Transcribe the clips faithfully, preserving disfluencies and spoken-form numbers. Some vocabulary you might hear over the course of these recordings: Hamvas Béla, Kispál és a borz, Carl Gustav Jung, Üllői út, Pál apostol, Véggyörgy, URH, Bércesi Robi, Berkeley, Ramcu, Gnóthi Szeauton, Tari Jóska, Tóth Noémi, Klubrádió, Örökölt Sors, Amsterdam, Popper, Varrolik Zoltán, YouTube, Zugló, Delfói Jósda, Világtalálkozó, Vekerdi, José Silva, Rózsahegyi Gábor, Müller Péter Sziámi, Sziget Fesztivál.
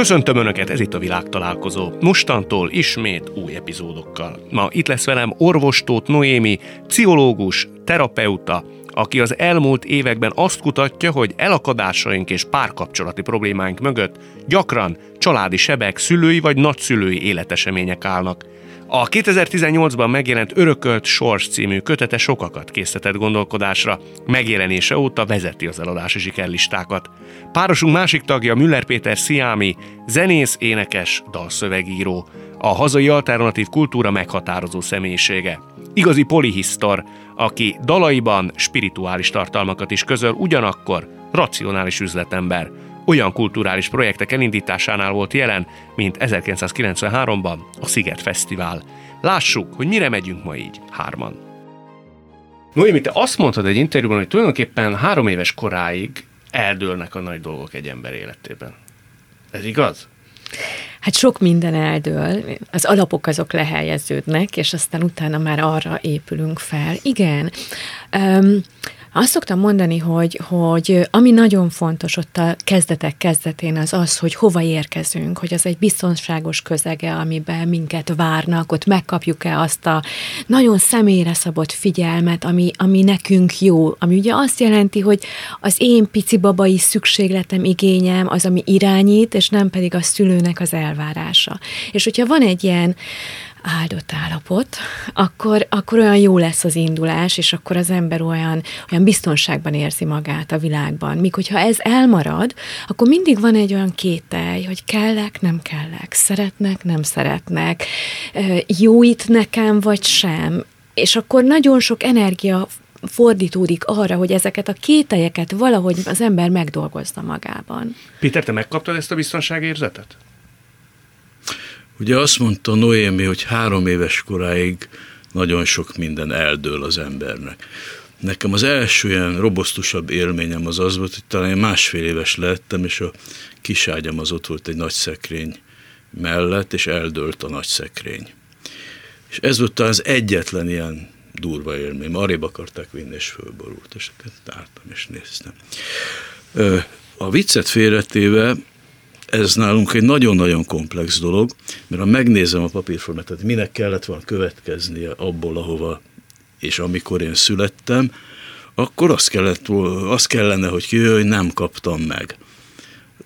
Köszöntöm Önöket, ez itt a Világtalálkozó. Mostantól ismét új epizódokkal. Ma itt lesz velem orvos Tóth Noémi, pszichológus, terapeuta, aki az elmúlt években azt kutatja, hogy elakadásaink és párkapcsolati problémáink mögött gyakran családi sebek, szülői vagy nagyszülői életesemények állnak. A kétezer-tizennyolcban megjelent Örökölt Sors című kötete sokakat késztetett gondolkodásra, megjelenése óta vezeti az eladási sikerlistákat. Párosunk másik tagja Müller Péter Sziámi, zenész, énekes, dalszövegíró, a hazai alternatív kultúra meghatározó személyisége. Igazi polihisztor, aki dalaiban spirituális tartalmakat is közöl, ugyanakkor racionális üzletember. Olyan kulturális projektek elindításánál volt jelen, mint ezerkilencszázkilencvenháromban a Sziget Fesztivál. Lássuk, hogy mire megyünk ma így hárman. Noémi, te azt mondtad egy interjúban, hogy tulajdonképpen három éves koráig eldőlnek a nagy dolgok egy ember életében. Ez igaz? Hát sok minden eldől, az alapok azok lehelyeződnek, és aztán utána már arra épülünk fel. Igen. Um, Azt szoktam mondani, hogy, hogy ami nagyon fontos ott a kezdetek kezdetén az az, hogy hova érkezünk, hogy az egy biztonságos közege, amiben minket várnak, ott megkapjuk-e azt a nagyon személyre szabott figyelmet, ami, ami nekünk jó, ami ugye azt jelenti, hogy az én pici babai szükségletem, igényem az, ami irányít, és nem pedig a szülőnek az elvárása. És hogyha van egy ilyen áldott állapot, akkor, akkor olyan jó lesz az indulás, és akkor az ember olyan, olyan biztonságban érzi magát a világban. Míg hogyha ez elmarad, akkor mindig van egy olyan kételj, hogy kellek, nem kellek, szeretnek, nem szeretnek, jó itt nekem, vagy sem. És akkor nagyon sok energia fordítódik arra, hogy ezeket a kételyeket valahogy az ember megdolgozza magában. Péter, te megkaptad ezt a biztonságérzetet? Ugye azt mondta Noémi, hogy három éves koráig nagyon sok minden eldől az embernek. Nekem az első ilyen robosztusabb élményem az az volt, hogy talán másfél éves lettem, és a kiságyam az ott volt egy nagy szekrény mellett, és eldőlt a nagy szekrény. És ez volt talán az egyetlen ilyen durva élmény. Arrébb akarták vinni, és fölborult, és álltam, és néztem. A viccet félretéve, ez nálunk egy nagyon-nagyon komplex dolog, mert ha megnézem a papírformát, minek kellett volna következnie abból, ahova és amikor én születtem, akkor az, kellett, az kellene, hogy kijöjjön, hogy nem kaptam meg.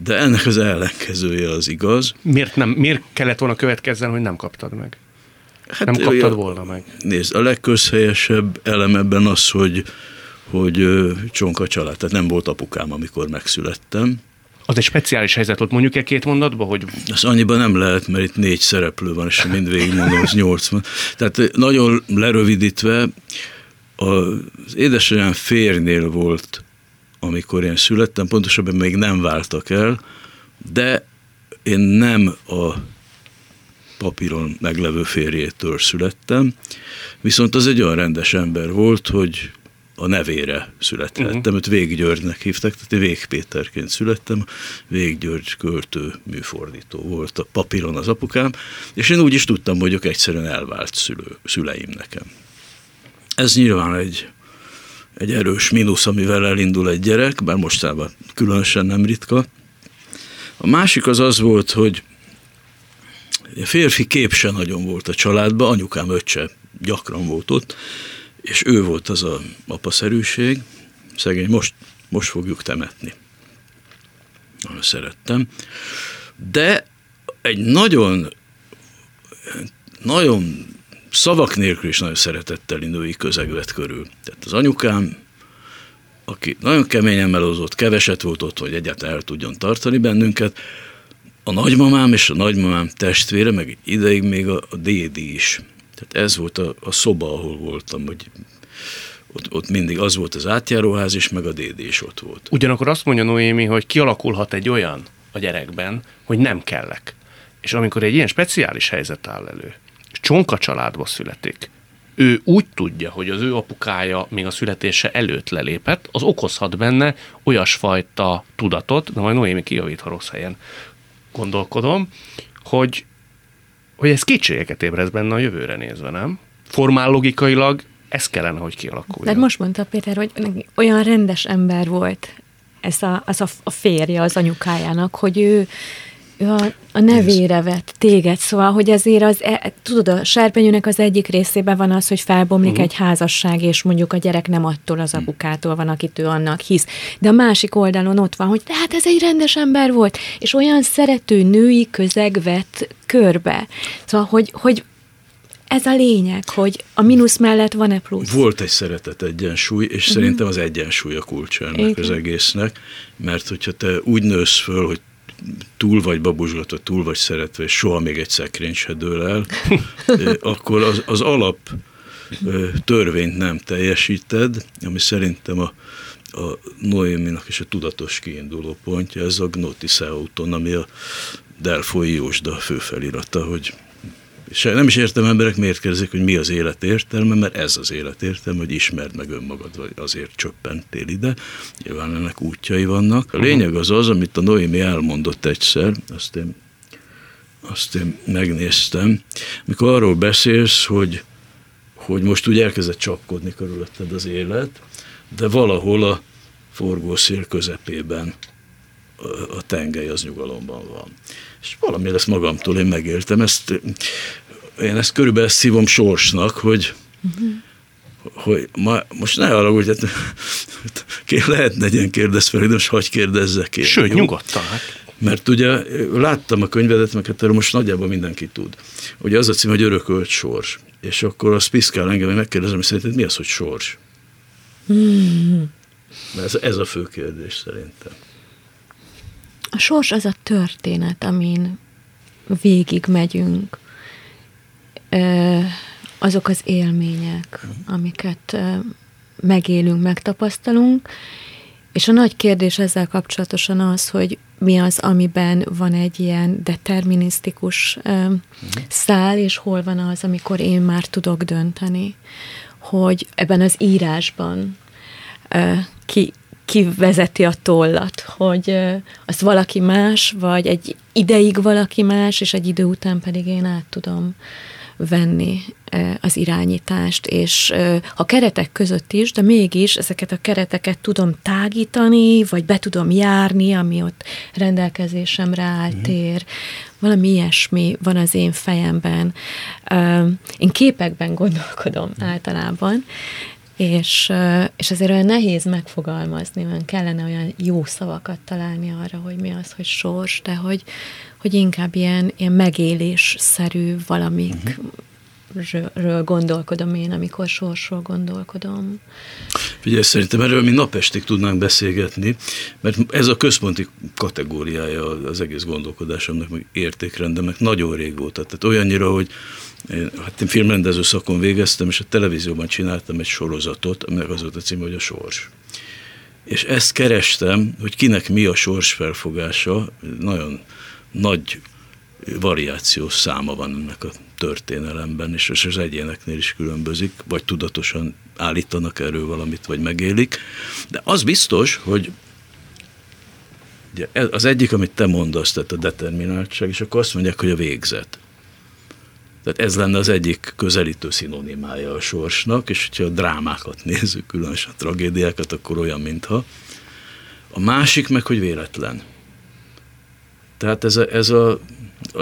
De ennek az ellenkezője az igaz. Miért, nem, miért kellett volna következzen, hogy nem kaptad meg? Hát nem kaptad a, volna meg. Nézd, a legközhelyesebb elem ebben az, hogy, hogy csonka család. Tehát nem volt apukám, amikor megszülettem. Az egy speciális helyzet volt, mondjuk-e két mondatban? Hogy... Az annyiban nem lehet, mert itt négy szereplő van, és mindvégig mondom, az nyolcvan. Tehát nagyon lerövidítve, az édesanyám férjnél volt, amikor én születtem, pontosabban még nem váltak el, de én nem a papíron meglevő férjétől születtem, viszont az egy olyan rendes ember volt, hogy a nevére születhettem, uh-huh. Őt Véggyörgynek hívták, tehát én Véggyörgy Péterként születtem, Véggyörgy költő műfordító volt a papíron az apukám, és én úgy is tudtam, hogy ők egyszerűen elvált szülő, szüleim nekem. Ez nyilván egy, egy erős mínusz, amivel elindul egy gyerek, bár mostában különösen nem ritka. A másik az az volt, hogy férfi kép se nagyon volt a családban, anyukám öccse gyakran volt ott, és ő volt az a apaszerűség, szegény, most, most fogjuk temetni. Nagyon szerettem. De egy nagyon, nagyon szavak nélkül is nagyon szeretetteli női közeg vett körül. Tehát az anyukám, aki nagyon keményen melózott, keveset volt ott, hogy egyáltalán el tudjon tartani bennünket, a nagymamám és a nagymamám testvére, meg ideig még a, a dédi is. Tehát ez volt a, a szoba, ahol voltam, hogy ott, ott mindig az volt az átjáróház is, meg a dédi is ott volt. Ugyanakkor azt mondja Noémi, hogy kialakulhat egy olyan a gyerekben, hogy nem kellek. És amikor egy ilyen speciális helyzet áll elő, és csonka családba születik, ő úgy tudja, hogy az ő apukája még a születése előtt lelépett, az okozhat benne olyasfajta tudatot, de majd Noémi kijavít, ha rossz helyen gondolkodom, hogy hogy ez kétségeket ébreszt benne a jövőre nézve, nem? Formál logikailag ez kellene, hogy kialakuljon. De most mondta Péter, hogy olyan rendes ember volt ez a, az a férje az anyukájának, hogy ő, a, a nevére vett téged, szóval, hogy ezért az, e, tudod, a serpenyőnek az egyik részében van az, hogy felbomlik uh-huh. egy házasság, és mondjuk a gyerek nem attól az apukától van, akit ő annak hisz. De a másik oldalon ott van, hogy de hát ez egy rendes ember volt, és olyan szerető női közeg vett körbe. Szóval, hogy, hogy ez a lényeg, hogy a mínusz mellett van-e plusz? Volt egy szeretet egyensúly, és uh-huh. szerintem az egyensúly a kulcsa ennek igen. az egésznek, mert hogyha te úgy nősz föl, hogy túl vagy babusgatva, túl vagy szeretve, és soha még egy szekrény se dől el, akkor az, az alap törvényt nem teljesíted, ami szerintem a, a Noéminak is a tudatos kiinduló pontja, ez a Gnóthi Szeauton, ami a Delfói Jósda főfelirata, hogy és nem is értem emberek, miért kérdezik, hogy mi az élet értelme, mert ez az élet értelme, hogy ismerd meg önmagad, vagy azért csöppentél ide. Nyilván ennek útjai vannak. A lényeg az az, amit a Noémi elmondott egyszer, azt én, azt én megnéztem, mikor arról beszélsz, hogy, hogy most úgy elkezdett csapkodni körülötted az élet, de valahol a forgószél közepében a tengely az nyugalomban van. És valami lesz magamtól, én megéltem. Ezt, én ezt körülbelül ezt szívom sorsnak, hogy, uh-huh. hogy ma, most ne haragudj, hogy hát, lehetne egy ilyen kérdez fel, de most hagyj kérdezzek én. Sőt, nyugodtan. Mert ugye láttam a könyvedet, meg hát erről most nagyjából mindenki tud. Ugye az a cím, hogy Örökölt Sors. És akkor az piszkál engem, hogy megkérdezem, hogy szerinted mi az, hogy sors? Uh-huh. Ez, ez a fő kérdés szerintem. A sors az a történet, amin végigmegyünk. Azok az élmények, amiket megélünk, megtapasztalunk. És a nagy kérdés ezzel kapcsolatosan az, hogy mi az, amiben van egy ilyen determinisztikus szál, és hol van az, amikor én már tudok dönteni, hogy ebben az írásban ki ki vezeti a tollat, hogy az valaki más, vagy egy ideig valaki más, és egy idő után pedig én át tudom venni az irányítást, és ha keretek között is, de mégis ezeket a kereteket tudom tágítani, vagy be tudom járni, ami ott rendelkezésemre áll tér. Valami ilyesmi van az én fejemben. Én képekben gondolkodom általában, És, és azért olyan nehéz megfogalmazni, mert kellene olyan jó szavakat találni arra, hogy mi az, hogy sors, de hogy, hogy inkább ilyen, ilyen megélésszerű valamikről gondolkodom én, amikor sorsról gondolkodom. Figyelj, szerintem erről mi napestig tudnánk beszélgetni, mert ez a központi kategóriája az egész gondolkodásomnak, meg értékrendemnek nagyon régóta. Tehát olyannyira, hogy Én, hát én filmrendező szakon végeztem, és a televízióban csináltam egy sorozatot, aminek az volt a címe, hogy a sors. És ezt kerestem, hogy kinek mi a sors felfogása, nagyon nagy variáció száma van ennek a történelemben, és az egyéneknél is különbözik, vagy tudatosan állítanak erről valamit, vagy megélik. De az biztos, hogy ugye az egyik, amit te mondasz, tehát a determináltság, és akkor azt mondják, hogy a végzet. Tehát ez lenne az egyik közelítő szinonimája a sorsnak, és hogyha a drámákat nézzük, különösen a tragédiákat, akkor olyan, mintha. A másik meg, hogy véletlen. Tehát ez a, ez a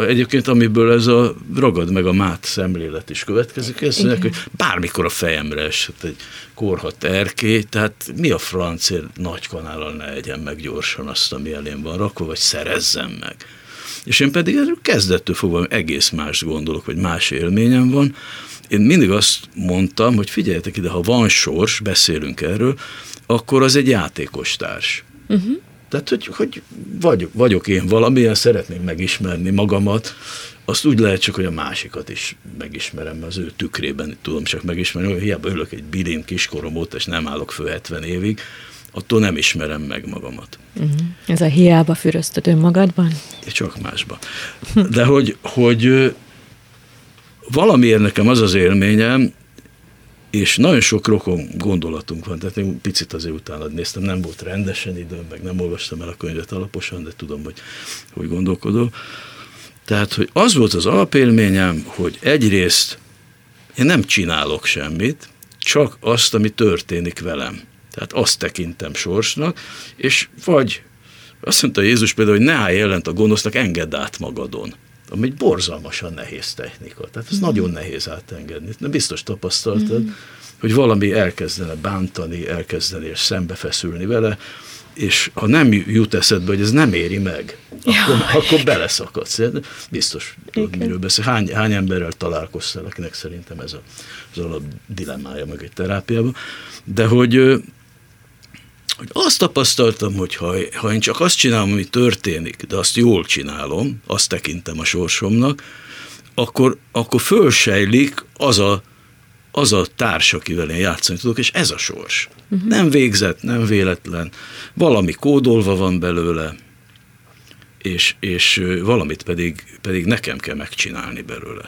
egyébként, amiből ez a ragad meg a mát szemlélet is következik, ez mondják, hogy bármikor a fejemre esett egy korhat erkély, tehát mi a francért nagy kanállal ne egyen meg gyorsan azt, ami elém van rakva, vagy szerezzem meg. És én pedig kezdettől fogva egész más gondolok, vagy más élményem van. Én mindig azt mondtam, hogy figyeljetek ide, ha van sors, beszélünk erről, akkor az egy játékos társ. Uh-huh. Tehát, hogy, hogy vagyok, vagyok én valamilyen, szeretném megismerni magamat, azt úgy lehet csak, hogy a másikat is megismerem, mert az ő tükrében tudom csak megismerni, hogy hiába ülök egy bilin kiskorom óta, és nem állok föl hetven évig, attól nem ismerem meg magamat. Uh-huh. Ez a hiába füröztöd önmagadban? Csak másban. De hogy, hogy valamiért nekem az az élményem, és nagyon sok rokon gondolatunk van, tehát én picit azért utánad néztem, nem volt rendesen időm, meg nem olvastam el a könyvet alaposan, de tudom, hogy, hogy gondolkodom. Tehát, hogy az volt az alapélményem, hogy egyrészt én nem csinálok semmit, csak azt, ami történik velem. Tehát azt tekintem sorsnak, és vagy Azt mondta Jézus például, hogy ne állj ellent a gonosznak, engedd át magadon. Ami egy borzalmasan nehéz technika. Tehát ez mm. nagyon nehéz átengedni. Nem biztos tapasztaltad, mm. hogy valami elkezdene bántani, elkezdene és szembefeszülni vele, és ha nem jut eszedbe, hogy ez nem éri meg, akkor, ja, akkor beleszakadsz. Biztos, tudod, miről beszél. Hány, hány emberrel találkoztál, akinek szerintem ez a, az alap dilemmája meg egy terápiában. De hogy... hogy azt tapasztaltam, hogy ha, ha én csak azt csinálom, ami történik, de azt jól csinálom, azt tekintem a sorsomnak, akkor, akkor fölsejlik az a, az a társ, akivel én játszani tudok, és ez a sors. Uh-huh. Nem végzett, nem véletlen, valami kódolva van belőle, és, és valamit pedig, pedig nekem kell megcsinálni belőle.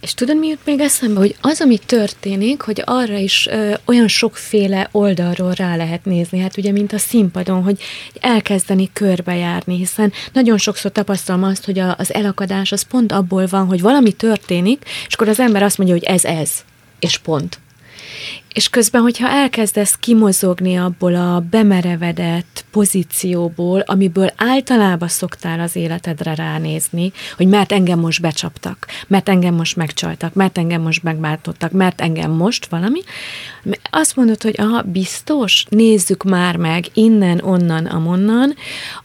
És tudod, mi jut még eszembe, hogy az, ami történik, hogy arra is ö, olyan sokféle oldalról rá lehet nézni, hát ugye, mint a színpadon, hogy elkezdeni körbejárni, hiszen nagyon sokszor tapasztalom azt, hogy a, az elakadás az pont abból van, hogy valami történik, és akkor az ember azt mondja, hogy ez ez, és pont. És közben, hogyha elkezdesz kimozogni abból a bemerevedett pozícióból, amiből általában szoktál az életedre ránézni, hogy mert engem most becsaptak, mert engem most megcsaltak, mert engem most megbántottak, mert engem most valami, azt mondod, hogy aha, biztos, nézzük már meg innen, onnan, amonnan,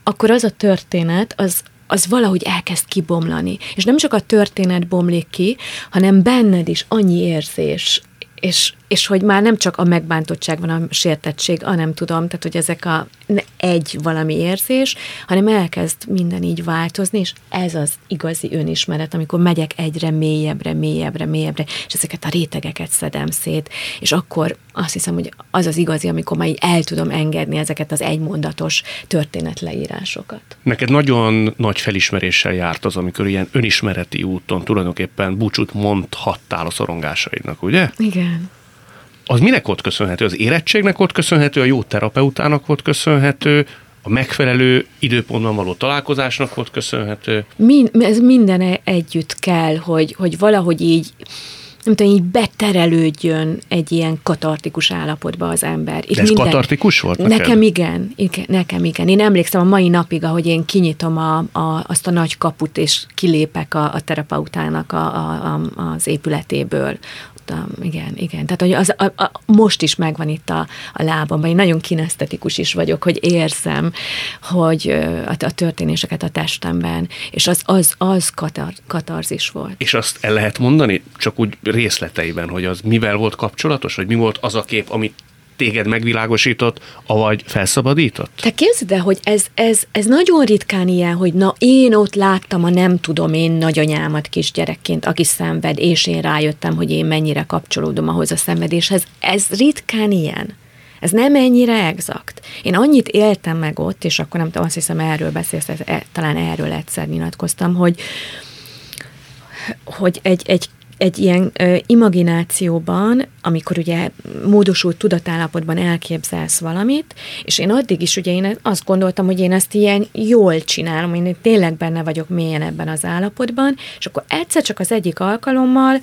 akkor az a történet, az az valahogy elkezd kibomlani. És nem csak a történet bomlik ki, hanem benned is annyi érzés, És, és hogy már nem csak a megbántottság van, a sértettség, a nem tudom, tehát hogy ezek a egy valami érzés, hanem elkezd minden így változni, és ez az igazi önismeret, amikor megyek egyre mélyebbre, mélyebbre, mélyebbre, és ezeket a rétegeket szedem szét, és akkor azt hiszem, hogy az az igazi, amikor már így el tudom engedni ezeket az egymondatos történetleírásokat. Neked nagyon nagy felismeréssel járt az, amikor ilyen önismereti úton tulajdonképpen búcsút mondhattál a szorongásaidnak, ugye? Igen. Az minek volt köszönhető? Az érettségnek volt köszönhető, a jó terapeutának volt köszönhető, a megfelelő időpontban való találkozásnak volt köszönhető? Min, ez minden együtt kell, hogy, hogy valahogy így, nem tudom, így beterelődjön egy ilyen katartikus állapotba az ember. Itt De ez minden... katartikus volt neked? Nekem igen, igen, nekem igen. Én emlékszem a mai napig, ahogy én kinyitom a, a, azt a nagy kaput, és kilépek a, a terapeutának a, a, a, az épületéből. Igen, igen. Tehát hogy az, a, a, most is megvan itt a, a lábamban, én nagyon kinesztetikus is vagyok, hogy érzem, hogy a, a történéseket a testemben, és az, az, az katar, katarzis volt. És azt el lehet mondani, csak úgy részleteiben, hogy az mivel volt kapcsolatos, hogy mi volt az a kép, amit téged megvilágosított, avagy felszabadított? Te képzeld el, hogy ez, ez, ez nagyon ritkán ilyen, hogy na én ott láttam a nem tudom én nagyanyámat kisgyerekként, aki szenved, és én rájöttem, hogy én mennyire kapcsolódom ahhoz a szenvedéshez. Ez ritkán ilyen. Ez nem ennyire exakt. Én annyit éltem meg ott, és akkor nem tudom, azt hiszem erről beszélsz, talán erről egyszer nyilatkoztam, hogy, hogy egy, egy egy ilyen ö, imaginációban, amikor ugye módosult tudatállapotban elképzelsz valamit, és én addig is ugye én azt gondoltam, hogy én ezt ilyen jól csinálom, én tényleg benne vagyok mélyen ebben az állapotban, és akkor egyszer csak az egyik alkalommal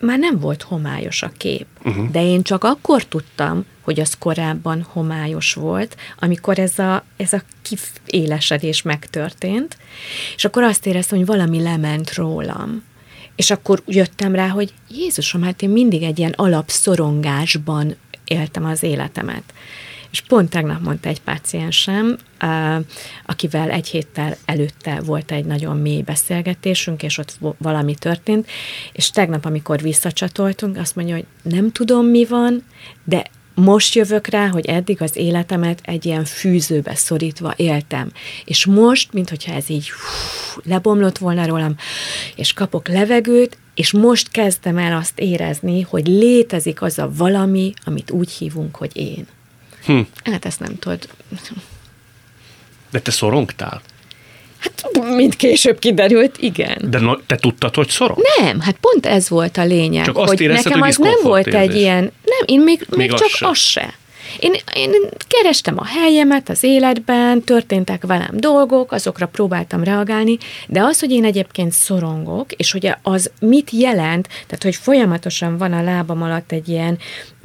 már nem volt homályos a kép. Uh-huh. De én csak akkor tudtam, hogy az korábban homályos volt, amikor ez a, ez a kifélesedés megtörtént, és akkor azt éreztem, hogy valami lement rólam. És akkor jöttem rá, hogy Jézusom, hát én mindig egy ilyen alapszorongásban éltem az életemet. És pont tegnap mondta egy páciensem, akivel egy héttel előtte volt egy nagyon mély beszélgetésünk, és ott valami történt, és tegnap, amikor visszacsatoltunk, azt mondja, hogy nem tudom, mi van, de most jövök rá, hogy eddig az életemet egy ilyen fűzőbe szorítva éltem. És most, minthogyha ez így hú, lebomlott volna rólam, és kapok levegőt, és most kezdtem el azt érezni, hogy létezik az a valami, amit úgy hívunk, hogy én. Hm. Hát ezt nem tudod. De te szorongtál? Hát, mint később kiderült, igen. De no, te tudtad, hogy szorong? Nem, hát pont ez volt a lényeg. Csak azt érezted, hogy nekem az nem volt egy ilyen, nem, én még, még, még csak az se. Az se. Én, én kerestem a helyemet az életben, történtek velem dolgok, azokra próbáltam reagálni, de az, hogy én egyébként szorongok, és hogy az mit jelent, tehát hogy folyamatosan van a lábam alatt egy ilyen,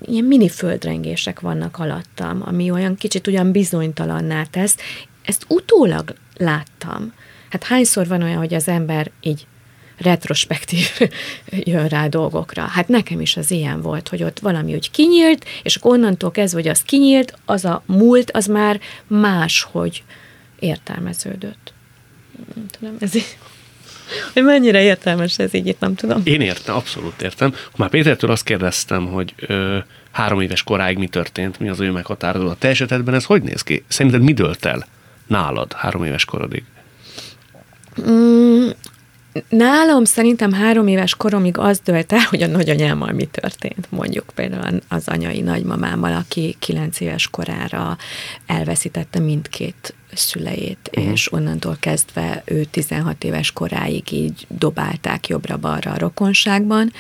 ilyen mini földrengések vannak alattam, ami olyan kicsit ugyan bizonytalanná tesz, ezt utólag láttam. Hát hányszor van olyan, hogy az ember így retrospektív jön rá dolgokra. Hát nekem is az ilyen volt, hogy ott valami úgy kinyílt, és akkor onnantól kezdve, hogy az kinyílt, az a múlt, az már máshogy értelmeződött. Nem tudom, ez így, hogy mennyire értelmes ez így, itt nem tudom. Én értem, abszolút értem. Már Pétertől azt kérdeztem, hogy ö, három éves koráig mi történt, mi az ő meghatározó. A te esetedben ez hogy néz ki? Szerinted mi dölt el nálad három éves korodig? Mm. Nálam szerintem három éves koromig az dölt el, hogy a nagyanyámmal mi történt, mondjuk például az anyai nagymamámmal, aki kilenc éves korára elveszítette mindkét szüleit, uh-huh. és onnantól kezdve ő tizenhat éves koráig így dobálták jobbra-balra a rokonságban,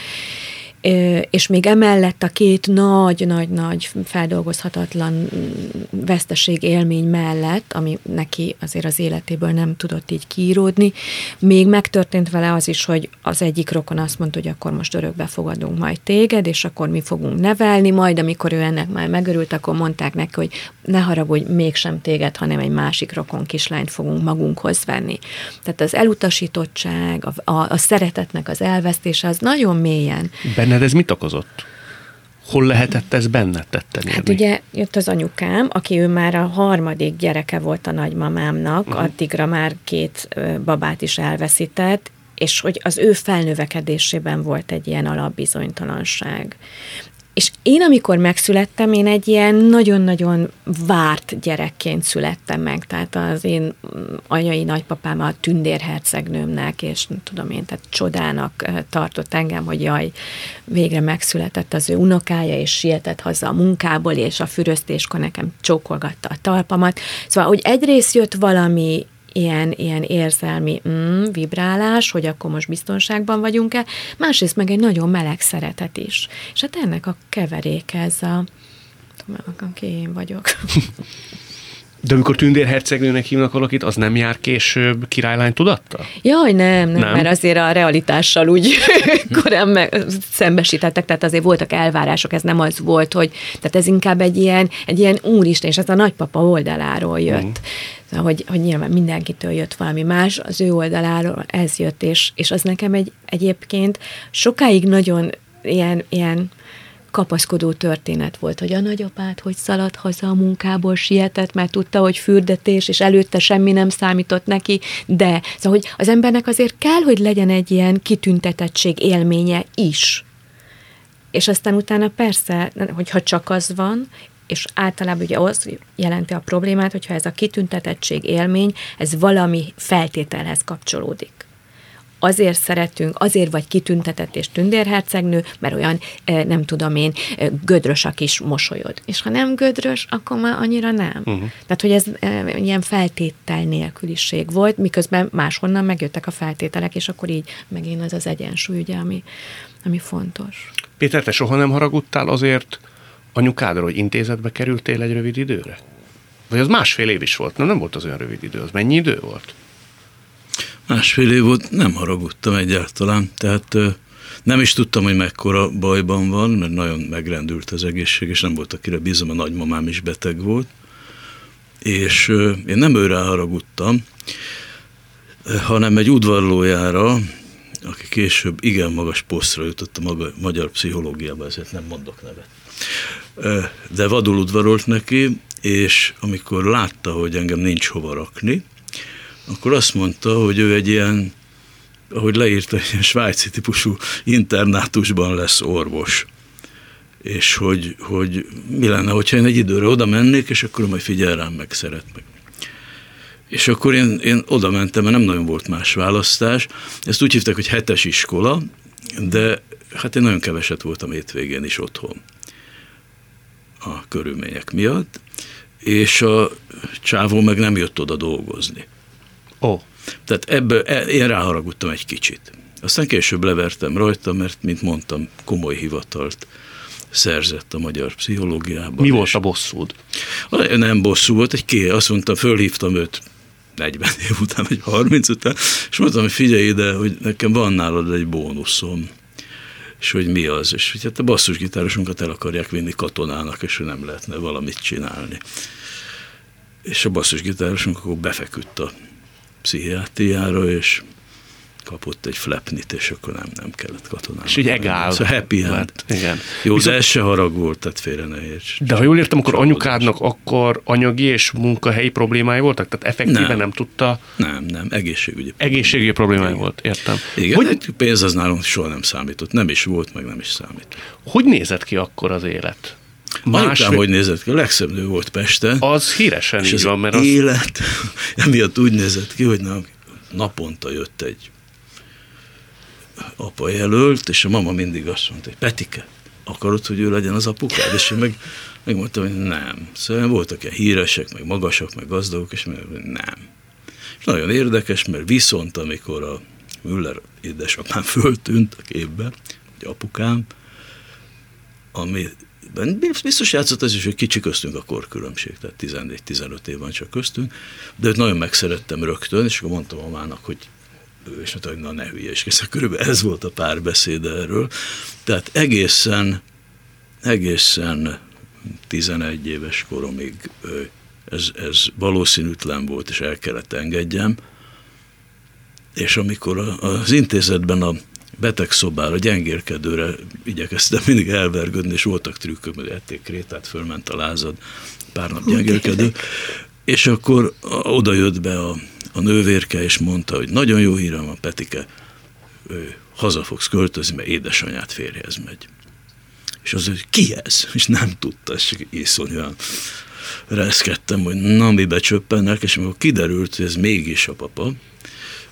és még emellett a két nagy-nagy-nagy feldolgozhatatlan veszteség élmény mellett, ami neki azért az életéből nem tudott így kiíródni, még megtörtént vele az is, hogy az egyik rokon azt mondta, hogy akkor most örökbe fogadunk majd téged, és akkor mi fogunk nevelni, majd amikor ő ennek már megörült, akkor mondták neki, hogy ne haragudj, mégsem téged, hanem egy másik rokon kislányt fogunk magunkhoz venni. Tehát az elutasítottság, a, a, a szeretetnek az elvesztése, az nagyon mélyen. Benne ez mit okozott? Hol lehetett ez benned tetten érni? Hát ugye jött az anyukám, aki ő már a harmadik gyereke volt a nagymamámnak, uh-huh. addigra már két babát is elveszített, és hogy az ő felnövekedésében volt egy ilyen alapbizonytalanság. És én, amikor megszülettem, én egy ilyen nagyon-nagyon várt gyerekként születtem meg. Tehát az én anyai nagypapám a tündérhercegnőmnek, és tudom én, tehát csodának tartott engem, hogy jaj, végre megszületett az ő unokája, és sietett haza a munkából, és a füröztéskor nekem csókolgatta a talpamat. Szóval, hogy egyrészt jött valami ilyen, ilyen érzelmi mm, vibrálás, hogy akkor most biztonságban vagyunk-e, másrészt meg egy nagyon meleg szeretet is. És hát ennek a keveréke ez a... Tudom, ki én vagyok. De amikor tündérhercegnőnek hívnak valakit, az nem jár később királylány tudatta? Jaj, nem, nem, nem, mert azért a realitással úgy korán meg szembesítettek, tehát azért voltak elvárások, ez nem az volt, hogy, tehát ez inkább egy ilyen, egy ilyen úristen, és ez a nagypapa oldaláról jött. Mm. Hogy, hogy nyilván mindenkitől jött valami más, az ő oldaláról ez jött, és, és az nekem egy, egyébként sokáig nagyon ilyen, ilyen kapaszkodó történet volt, hogy a nagyapád, hogy szaladt haza a munkából, sietett, mert tudta, hogy fürdetés, és előtte semmi nem számított neki, de szóval, hogy az embernek azért kell, hogy legyen egy ilyen kitüntetettség élménye is. És aztán utána persze, hogyha csak az van, és általában ugye az jelenti a problémát, hogyha ez a kitüntetettség élmény, ez valami feltételhez kapcsolódik. Azért szeretünk, azért vagy kitüntetett és tündérhercegnő, mert olyan, nem tudom én, gödrös a kis mosolyod. És ha nem gödrös, akkor már annyira nem. Uh-huh. Tehát, hogy ez ilyen feltétel nélküliség volt, miközben máshonnan megjöttek a feltételek, és akkor így megint az az egyensúly, ugye, ami, ami fontos. Péter, te soha nem haragudtál azért anyukádra, hogy intézetbe kerültél egy rövid időre? Vagy az másfél év is volt? Na, nem volt az olyan rövid idő, az mennyi idő volt? Másfél év volt, nem haragudtam egyáltalán, tehát nem is tudtam, hogy mekkora bajban van, mert nagyon megrendült az egészség, és nem volt, akire bízom, a nagymamám is beteg volt, és én nem őre haragudtam, hanem egy udvarlójára, aki később igen magas posztra jutott a magyar pszichológiába, ezért nem mondok nevet. De vadul udvarolt neki, és amikor látta, hogy engem nincs hova rakni, akkor azt mondta, hogy ő egy ilyen, ahogy leírta, egy ilyen svájci típusú internátusban lesz orvos. És hogy, hogy mi lenne, hogyha én egy időre oda mennék, és akkor majd figyel rám, meg szeret meg. És akkor én, én oda mentem, mert nem nagyon volt más választás. Ezt úgy hívták, hogy hetes iskola, de hát én nagyon keveset voltam hétvégén is otthon a körülmények miatt, és a csávó meg nem jött oda dolgozni. Oh. Tehát ebből én ráharagudtam egy kicsit. Aztán később levertem rajta, mert, mint mondtam, komoly hivatalt szerzett a magyar pszichológiában. Mi volt a bosszúd? Nem bosszú volt, egy ké. Azt mondtam, fölhívtam őt negyven év után, vagy harminc után, és mondtam, hogy figyelj ide, hogy nekem van nálad egy bónuszom, és hogy mi az, és hogy hát a basszusgitárosunkat el akarják vinni katonának, és hogy nem lehetne valamit csinálni. És a basszusgitárosunk akkor befeküdt a pszichiátriára, és kapott egy flapnit, és akkor nem, nem kellett katonának. És így egál. Szóval happy hand. Igen. Jó, viszont, de ez se harag volt, tehát félre ne érts. De ha jól értem, akkor anyukádnak akkor anyagi és munkahelyi problémái voltak? Tehát effektíven nem, nem tudta... Nem, nem, egészségügyi problémái. Egészségügyi problémái volt, értem. Igen, hogy... pénz az nálunk soha nem számított. Nem is volt, meg nem is számít. Hogy nézett ki akkor az élet? Anyukám, hogy nézett ki? A legszebb nő volt Pesten. Az híresen így van, mert az... élet emiatt úgy nézett ki, hogy naponta jött egy apa jelölt, és a mama mindig azt mondta, hogy Petike, akarod, hogy ő legyen az apukád? És én meg, meg mondtam, hogy nem. Szóval voltak ilyen híresek, meg magasak, meg gazdagok, és mondtam, nem. És nagyon érdekes, mert viszont amikor a Müller édesapám föltűnt a képbe, hogy apukám, ami biztos játszott az is, hogy kicsi köztünk a korkülönbség, tehát tizennégy-tizenöt év van csak köztünk, de őt nagyon megszerettem rögtön, és akkor mondtam mamának, hogy és mondta, hogy na ne hülyeskedj, körülbelül ez volt a párbeszéd erről. Tehát egészen, egészen tizenegy éves koromig ez, ez valószínűtlen volt, és el kellett engedjem. És amikor az intézetben a betegszobára, gyengérkedőre igyekeztem mindig elvergődni, és voltak trükkök, mert ették krétát, fölment a lázad, pár nap gyengérkedő, és akkor oda jött be a A nővérke, és mondta, hogy nagyon jó hírem van, Petike, haza fogsz költözni, mert édesanyád férjhez megy. És az, hogy ki ez? És nem tudta, és iszonyúan reszkedtem, hogy na, mibe csöppennek, és amikor kiderült, hogy ez mégis a papa,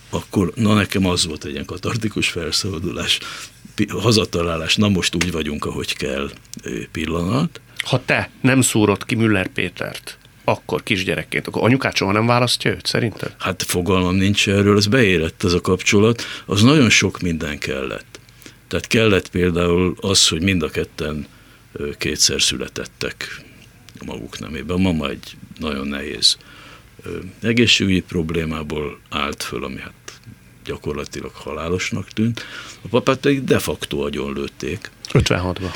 akkor na, nekem az volt egy ilyen katartikus felszabadulás, hazatalálás, na most úgy vagyunk, ahogy kell pillanat. Ha te nem szúrod ki Müller Pétert, akkor kisgyerekként, akkor anyukát soha nem választja őt, szerinted? Hát fogalmam nincs erről, ez beérett ez a kapcsolat, az nagyon sok minden kellett. Tehát kellett például az, hogy mind a ketten kétszer születettek maguk nemében. A mama egy nagyon nehéz egészségügyi problémából állt föl, ami hát gyakorlatilag halálosnak tűnt. A papát pedig de facto agyonlőtték. ötvenhatban.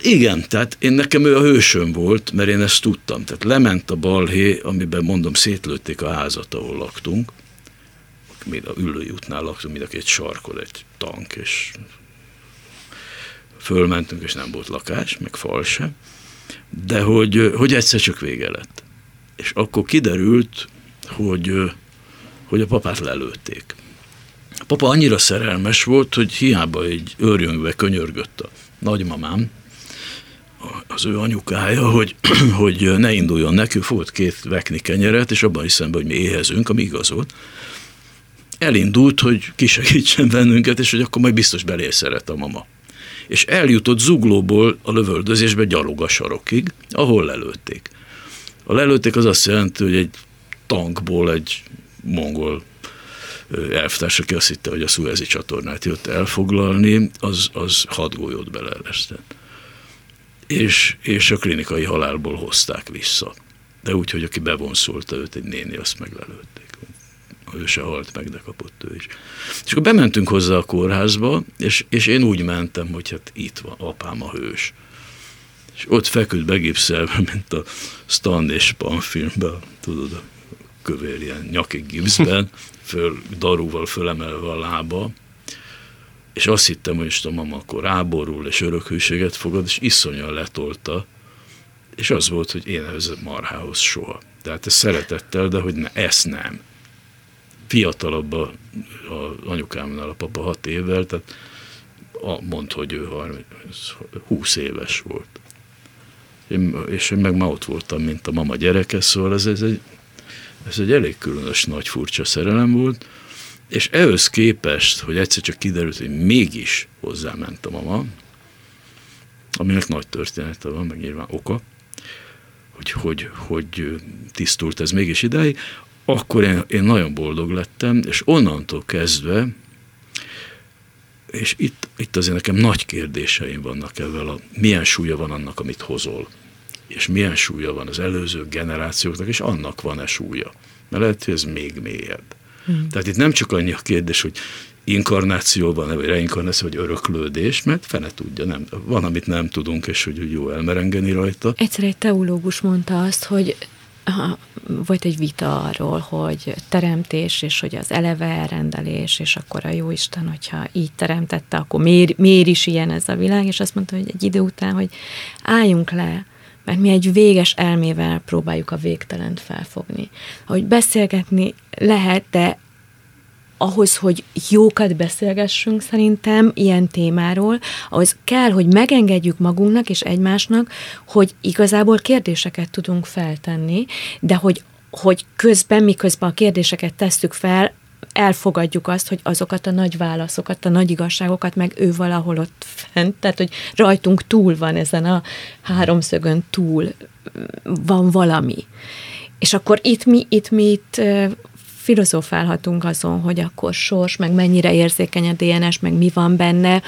Igen, tehát én nekem ő a hősöm volt, mert én ezt tudtam. Tehát lement a balhé, amiben mondom, szétlőtték a házat, ahol laktunk. Mind a Üllői útnál laktunk, mind a két sarkon egy tank, és fölmentünk, és nem volt lakás, meg fal sem. De hogy, hogy egyszer csak vége lett. És akkor kiderült, hogy, hogy a papát lelőtték. A papa annyira szerelmes volt, hogy hiába egy őrjöngve könyörgött a nagymamám, az ő anyukája, hogy, hogy ne induljon neki, fogott két vekni kenyeret, és abban hiszemben, hogy mi éhezünk, ami igaz volt. Elindult, hogy kisegítsen bennünket, és hogy akkor majd biztos belé szeret a mama. És eljutott Zuglóból a lövöldözésbe gyalog a sarokig, ahol lelőtték. A lelőtték az azt jelenti, hogy egy tankból egy mongol elvtárs, aki azt hitte, hogy a szuezi csatornát jött elfoglalni, az, az hat golyót beleeresztett. És, és a klinikai halálból hozták vissza. De úgy, hogy aki bevonszolta őt, egy néni, azt meglelőtték. Ő se halt meg, de kapott ő is. És akkor bementünk hozzá a kórházba, és, és én úgy mentem, hogy hát itt van apám a hős. És ott feküdt begipszelve, mint a Stan és Pan filmben, tudod, a kövér ilyen nyakig gipszben, föl, darúval fölemelve a lába, és azt hittem, hogy most a mama akkor ráborul, és örök hűséget fogad, és iszonyan letolta, és az volt, hogy én ez a marhához soha. Tehát ez szeretettel, de hogy ne, ezt nem. Fiatalabb a, a anyukámnál a papa hat évvel, tehát mondd, hogy ő húsz éves volt. Én, és én meg már ott voltam, mint a mama gyereke, szóval ez, ez, egy, ez egy elég különös, nagy, furcsa szerelem volt. És ehhez képest, hogy egyszer csak kiderült, hogy mégis hozzáment a mama, aminek nagy története van, meg nyilván oka, hogy, hogy, hogy tisztult ez mégis idáig, akkor én, én nagyon boldog lettem, és onnantól kezdve, és itt itt azért nekem nagy kérdéseim vannak ezzel, a, milyen súlya van annak, amit hozol, és milyen súlya van az előző generációknak, és annak van-e súlya. Mert lehet, hogy ez még mélyebb. Hmm. Tehát itt nem csak annyi a kérdés, hogy inkarnációban, vagy reinkarnáció, vagy öröklődés, mert fene tudja, nem, van, amit nem tudunk, és hogy jó elmerengeni rajta. Egyszer egy teológus mondta azt, hogy aha, volt egy vita arról, hogy teremtés, és hogy az eleve elrendelés, és akkor a Jóisten, hogyha így teremtette, akkor miért, miért is ilyen ez a világ, és azt mondta, hogy egy idő után, hogy álljunk le, mert mi egy véges elmével próbáljuk a végtelent felfogni. Hogy beszélgetni lehet, de ahhoz, hogy jókat beszélgessünk szerintem ilyen témáról, ahhoz kell, hogy megengedjük magunknak és egymásnak, hogy igazából kérdéseket tudunk feltenni, de hogy, hogy közben, miközben a kérdéseket tesszük fel, elfogadjuk azt, hogy azokat a nagy válaszokat, a nagy igazságokat, meg ő valahol ott fent, tehát hogy rajtunk túl van ezen a háromszögön túl van valami. És akkor itt mi itt, mi itt filozófálhatunk azon, hogy akkor sors, meg mennyire érzékeny a dé en es, meg mi van benne.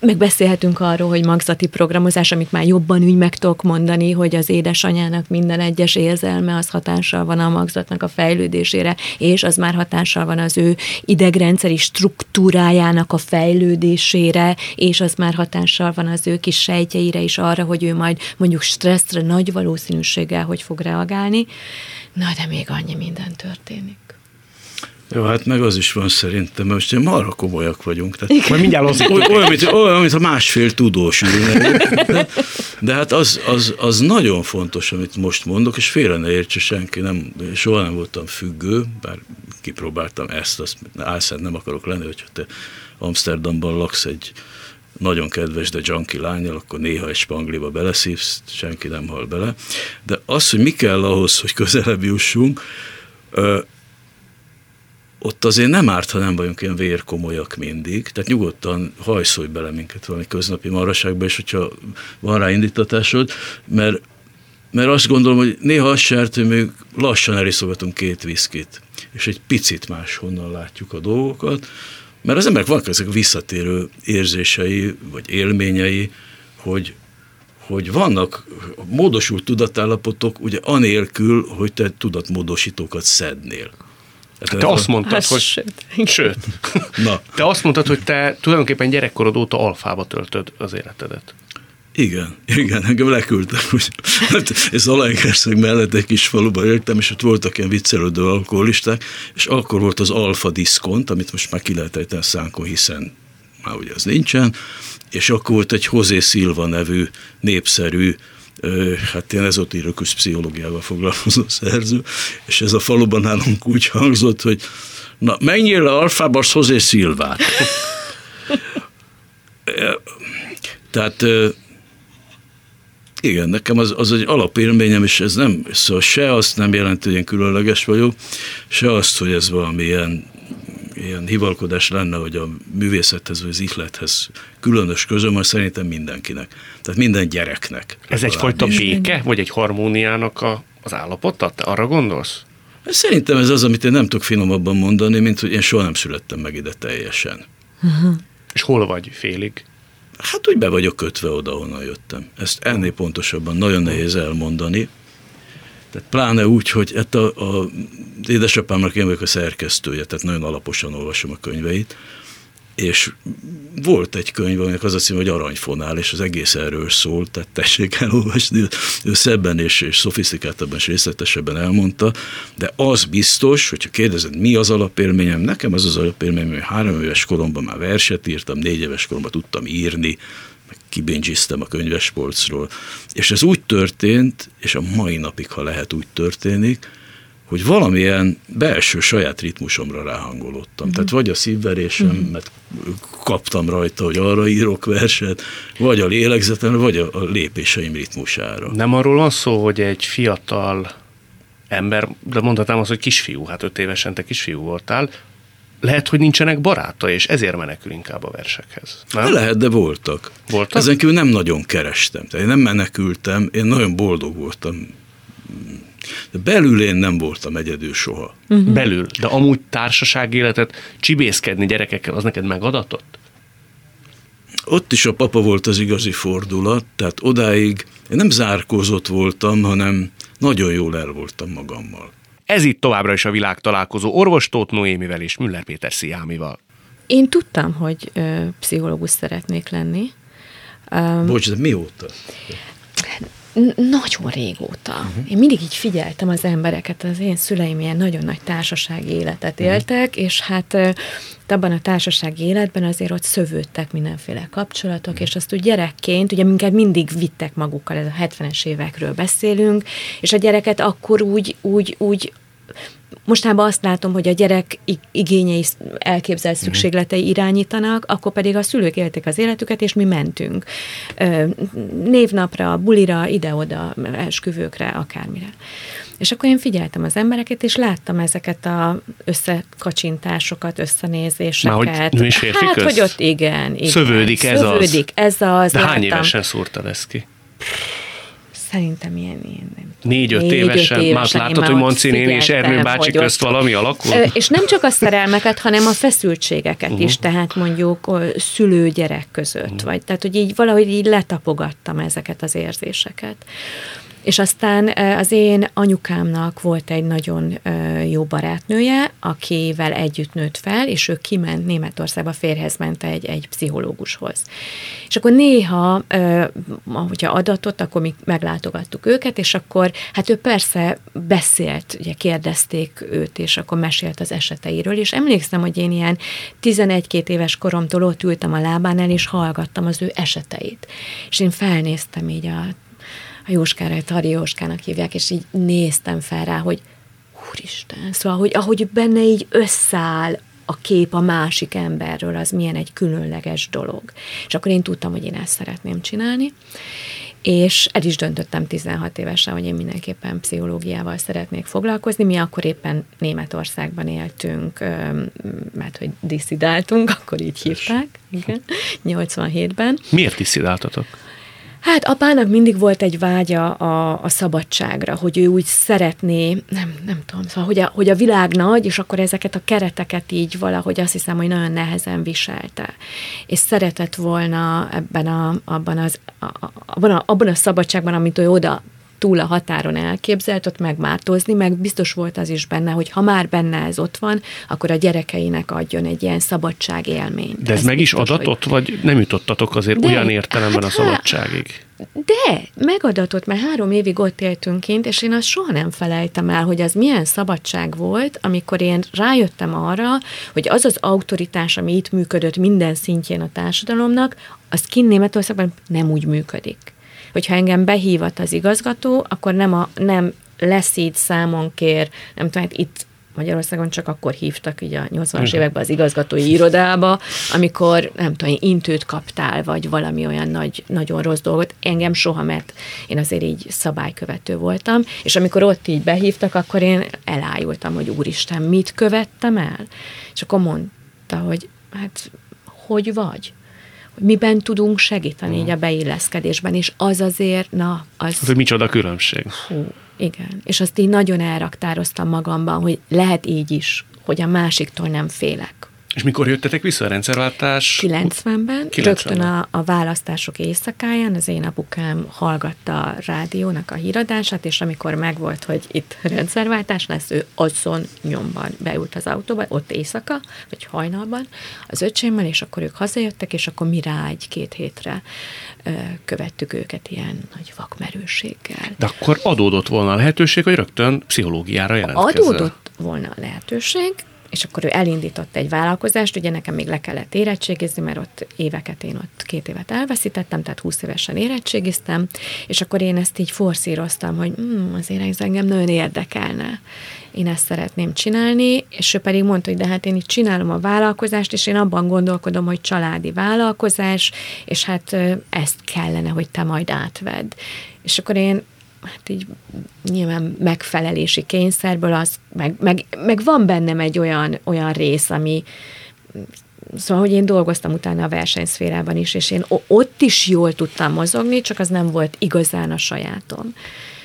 Megbeszélhetünk arról, hogy magzati programozás, amit már jobban úgy meg tudok mondani, hogy az édesanyának minden egyes érzelme az hatással van a magzatnak a fejlődésére, és az már hatással van az ő idegrendszeri struktúrájának a fejlődésére, és az már hatással van az ő kis sejtjeire is arra, hogy ő majd mondjuk stresszre nagy valószínűséggel hogy fog reagálni. Na, de még annyi minden történik. Jó, hát meg az is van szerintem, mert most marha komolyak vagyunk. Tehát majd mindjárt az olyan, mint, olyan, mint a másfél tudós ülne. De hát az, az, az nagyon fontos, amit most mondok, és félre ne értse senki, nem, soha nem voltam függő, bár kipróbáltam ezt, azt álszent nem akarok lenni, hogyha te Amsterdamban laksz egy nagyon kedves, de junkie lányjal, akkor néha egy spangliba beleszívsz, senki nem hal bele. De az, hogy mi kell ahhoz, hogy közelebb jussunk, ott azért nem árt, ha nem vagyunk ilyen vérkomolyak mindig, tehát nyugodtan hajszolj bele minket valami köznapi marhaságba, és hogyha van rá indítatásod, mert, mert azt gondolom, hogy néha azt se árt, hogy még lassan eliszogatunk két viszkit, és egy picit máshonnan látjuk a dolgokat, mert az emberek vannak ezek visszatérő érzései, vagy élményei, hogy hogy vannak módosult tudatállapotok, ugye anélkül, hogy te tudatmódosítókat szednél. Hát te azt mondtad, hát, hogy... Sőt. sőt. Na. Te azt mondtad, hogy te tulajdonképpen gyerekkorod óta alfába töltöd az életedet. Igen, igen, engem leküldtek. Hát ez Alaegerszeg mellett egy kis faluban éltem, és ott voltak ilyen viccelődő alkoholisták, és akkor volt az alfa diszkont, amit most már ki lehet ejteni szánkon, hiszen már ugye az nincsen, és akkor volt egy José Silva nevű népszerű, hát ilyen ezotérikus pszichológiával foglalkozó szerző, és ez a faluban nálunk úgy hangzott, hogy na, menjél le alfába, az José Silvát. Tehát igen, nekem az, az egy alapélményem, és ez nem, szóval se azt nem jelenti, hogy én különleges vagyok, se azt, hogy ez valamilyen ilyen hivalkodás lenne, hogy a művészethez, vagy az ihlethez különös közöm, mert szerintem mindenkinek. Tehát minden gyereknek. Ez egyfajta is. Béke, vagy egy harmóniának a, az állapota? Te arra gondolsz? Szerintem ez az, amit én nem tudok finomabban mondani, mint hogy én soha nem születtem meg ide teljesen. Uh-huh. És hol vagy félig? Hát úgy be vagyok kötve oda, honnan jöttem. Ezt ennél pontosabban nagyon nehéz elmondani. Tehát pláne úgy, hogy hát a, a édesapámnak én vagyok a szerkesztője, tehát nagyon alaposan olvasom a könyveit, és volt egy könyv, aminek az a cím, hogy Aranyfonál, és az egész erről szól, tehát tessék elolvasni, ő szebben és, és szofisztikáltabban és részletesebben elmondta, de az biztos, hogyha kérdezed, mi az alapélményem, nekem az az alapélményem, hogy három éves koromban már verset írtam, négy éves koromban tudtam írni, kibingiztem a könyvespolcról. És ez úgy történt, és a mai napig, ha lehet, úgy történik, hogy valamilyen belső saját ritmusomra ráhangolódtam. Mm. Tehát vagy a szívverésemet mm. kaptam rajta, hogy arra írok verset, vagy a lélegzetem, vagy a, a lépéseim ritmusára. Nem arról van szó, hogy egy fiatal ember, de mondhatnám azt, hogy kisfiú, hát öt évesen te kisfiú voltál, lehet, hogy nincsenek barátai, és ezért menekül inkább a versekhez. Nem? Lehet, de voltak. Voltak? Ezen kívül nem nagyon kerestem. Tehát én nem menekültem, én nagyon boldog voltam De belül én nem voltam egyedül soha. Uh-huh. Belül? De amúgy társaságéletet csibészkedni gyerekekkel, az neked megadatott? Ott is a papa volt az igazi fordulat, tehát odáig én nem zárkózott voltam, hanem nagyon jól el voltam magammal. Ez itt továbbra is a Világtalálkozó orvos Tóth Noémivel és Müller Péter Sziámival. Én tudtam, hogy ö, pszichológus szeretnék lenni. Um, Bocs, de mióta? Nagyon régóta. Uh-huh. Én mindig így figyeltem az embereket, az én szüleim ilyen nagyon nagy társasági életet uh-huh. éltek, és hát abban a társasági életben azért ott szövődtek mindenféle kapcsolatok, és azt úgy gyerekként, ugye minket mindig vittek magukkal, ez a hetvenes évekről beszélünk, és a gyereket akkor úgy, úgy, úgy mostában azt látom, hogy a gyerek igényei, elképzelt szükségletei irányítanak, akkor pedig a szülők élték az életüket, és mi mentünk. Névnapra, bulira, ide-oda, esküvőkre, akármire. És akkor én figyeltem az embereket, és láttam ezeket az összekacsintásokat, összenézéseket. Már hogy nő és férfi hát, köz? Hogy ott igen. igen. Szövődik ez Szövődik, az. Szövődik ez az. De láttam. Hány évesen szúrtad ezt ki? Szerintem ilyen, ilyen négy-öt évesen. évesen. Már láttad, hogy Manci néni és Ernő bácsi közt valami alakul? És nem csak a szerelmeket, hanem a feszültségeket uh-huh. is, tehát mondjuk szülő-gyerek között uh-huh. vagy. Tehát, hogy így valahogy így letapogattam ezeket az érzéseket. És aztán az én anyukámnak volt egy nagyon jó barátnője, akivel együtt nőtt fel, és ő kiment Németországba, férhez ment egy, egy pszichológushoz. És akkor néha, hogyha adatott, akkor mi meglátogattuk őket, és akkor hát ő persze beszélt, ugye kérdezték őt, és akkor mesélt az eseteiről, és emlékszem, hogy én ilyen tizenegy-két éves koromtól ott ültem a lábánál, és hallgattam az ő eseteit. És én felnéztem így a a Jóskára, a Tari Jóskának hívják, és így néztem fel rá, hogy úristen, szóval, hogy ahogy benne így összeáll a kép a másik emberről, az milyen egy különleges dolog. És akkor én tudtam, hogy én ezt szeretném csinálni, és el is döntöttem tizenhat évesen, hogy én mindenképpen pszichológiával szeretnék foglalkozni. Mi akkor éppen Németországban éltünk, mert hogy disszidáltunk, akkor így hívták, igen, nyolcvanhétben. Miért disszidáltatok? Hát apának mindig volt egy vágya a, a szabadságra, hogy ő úgy szeretné, nem, nem tudom, szóval, hogy, a, hogy a világ nagy, és akkor ezeket a kereteket így valahogy azt hiszem, hogy nagyon nehezen viselte. És szeretett volna ebben a, abban, az, a, abban, a, abban a szabadságban, amit ő oda túl a határon elképzelt, ott megmártózni, meg biztos volt az is benne, hogy ha már benne ez ott van, akkor a gyerekeinek adjon egy ilyen szabadságélményt. De ez, ez meg biztos, is adatott, hogy... vagy nem jutottatok azért de, olyan értelemben hát, a szabadságig? De, megadatott, mert három évig ott éltünk kint, és én azt soha nem felejtem el, hogy az milyen szabadság volt, amikor én rájöttem arra, hogy az az autoritás, ami itt működött minden szintjén a társadalomnak, az kint Németországban nem úgy működik. Hogyha engem behívat az igazgató, akkor nem, a, nem leszít, számon kér, nem tudom, hát itt Magyarországon csak akkor hívtak így a nyolcvanas években az igazgatói irodába, amikor, nem tudom, intőt kaptál, vagy valami olyan nagy, nagyon rossz dolgot. Engem soha, mert én azért így szabálykövető voltam, és amikor ott így behívtak, akkor én elájultam, hogy úristen, mit követtem el? És akkor mondta, hogy hát, hogy vagy? Miben tudunk segíteni így a beilleszkedésben, és az azért, na... Az, az hogy micsoda különbség. Hú, igen. És azt így nagyon elraktároztam magamban, hogy lehet így is, hogy a másiktól nem félek. És mikor jöttetek vissza a rendszerváltás? kilencvenben, kilencvenben. Rögtön a, a választások éjszakáján az én apukám hallgatta a rádiónak a híradását, és amikor megvolt, hogy itt rendszerváltás lesz, ő azon nyomban beült az autóba, ott éjszaka, vagy hajnalban, az öcsémmel, és akkor ők hazajöttek, és akkor mi rá egy-két hétre ö, követtük őket ilyen nagy vakmerőséggel. De akkor adódott volna a lehetőség, hogy rögtön pszichológiára jelentkezzel? Adódott volna a lehetőség, és akkor ő elindított egy vállalkozást, ugye nekem még le kellett érettségizni, mert ott éveket én ott két évet elveszítettem, tehát húsz évesen érettségiztem, és akkor én ezt így forszíroztam, hogy mm, azért ez engem nagyon érdekelne. Én ezt szeretném csinálni, és ő pedig mondta, hogy de hát én itt csinálom a vállalkozást, és én abban gondolkodom, hogy családi vállalkozás, és hát ezt kellene, hogy te majd átvedd. És akkor én hát így nyilván megfelelési kényszerből az, meg, meg, meg van bennem egy olyan, olyan rész, ami, szóval, hogy én dolgoztam utána a versenyszférában is, és én ott is jól tudtam mozogni, csak az nem volt igazán a sajátom.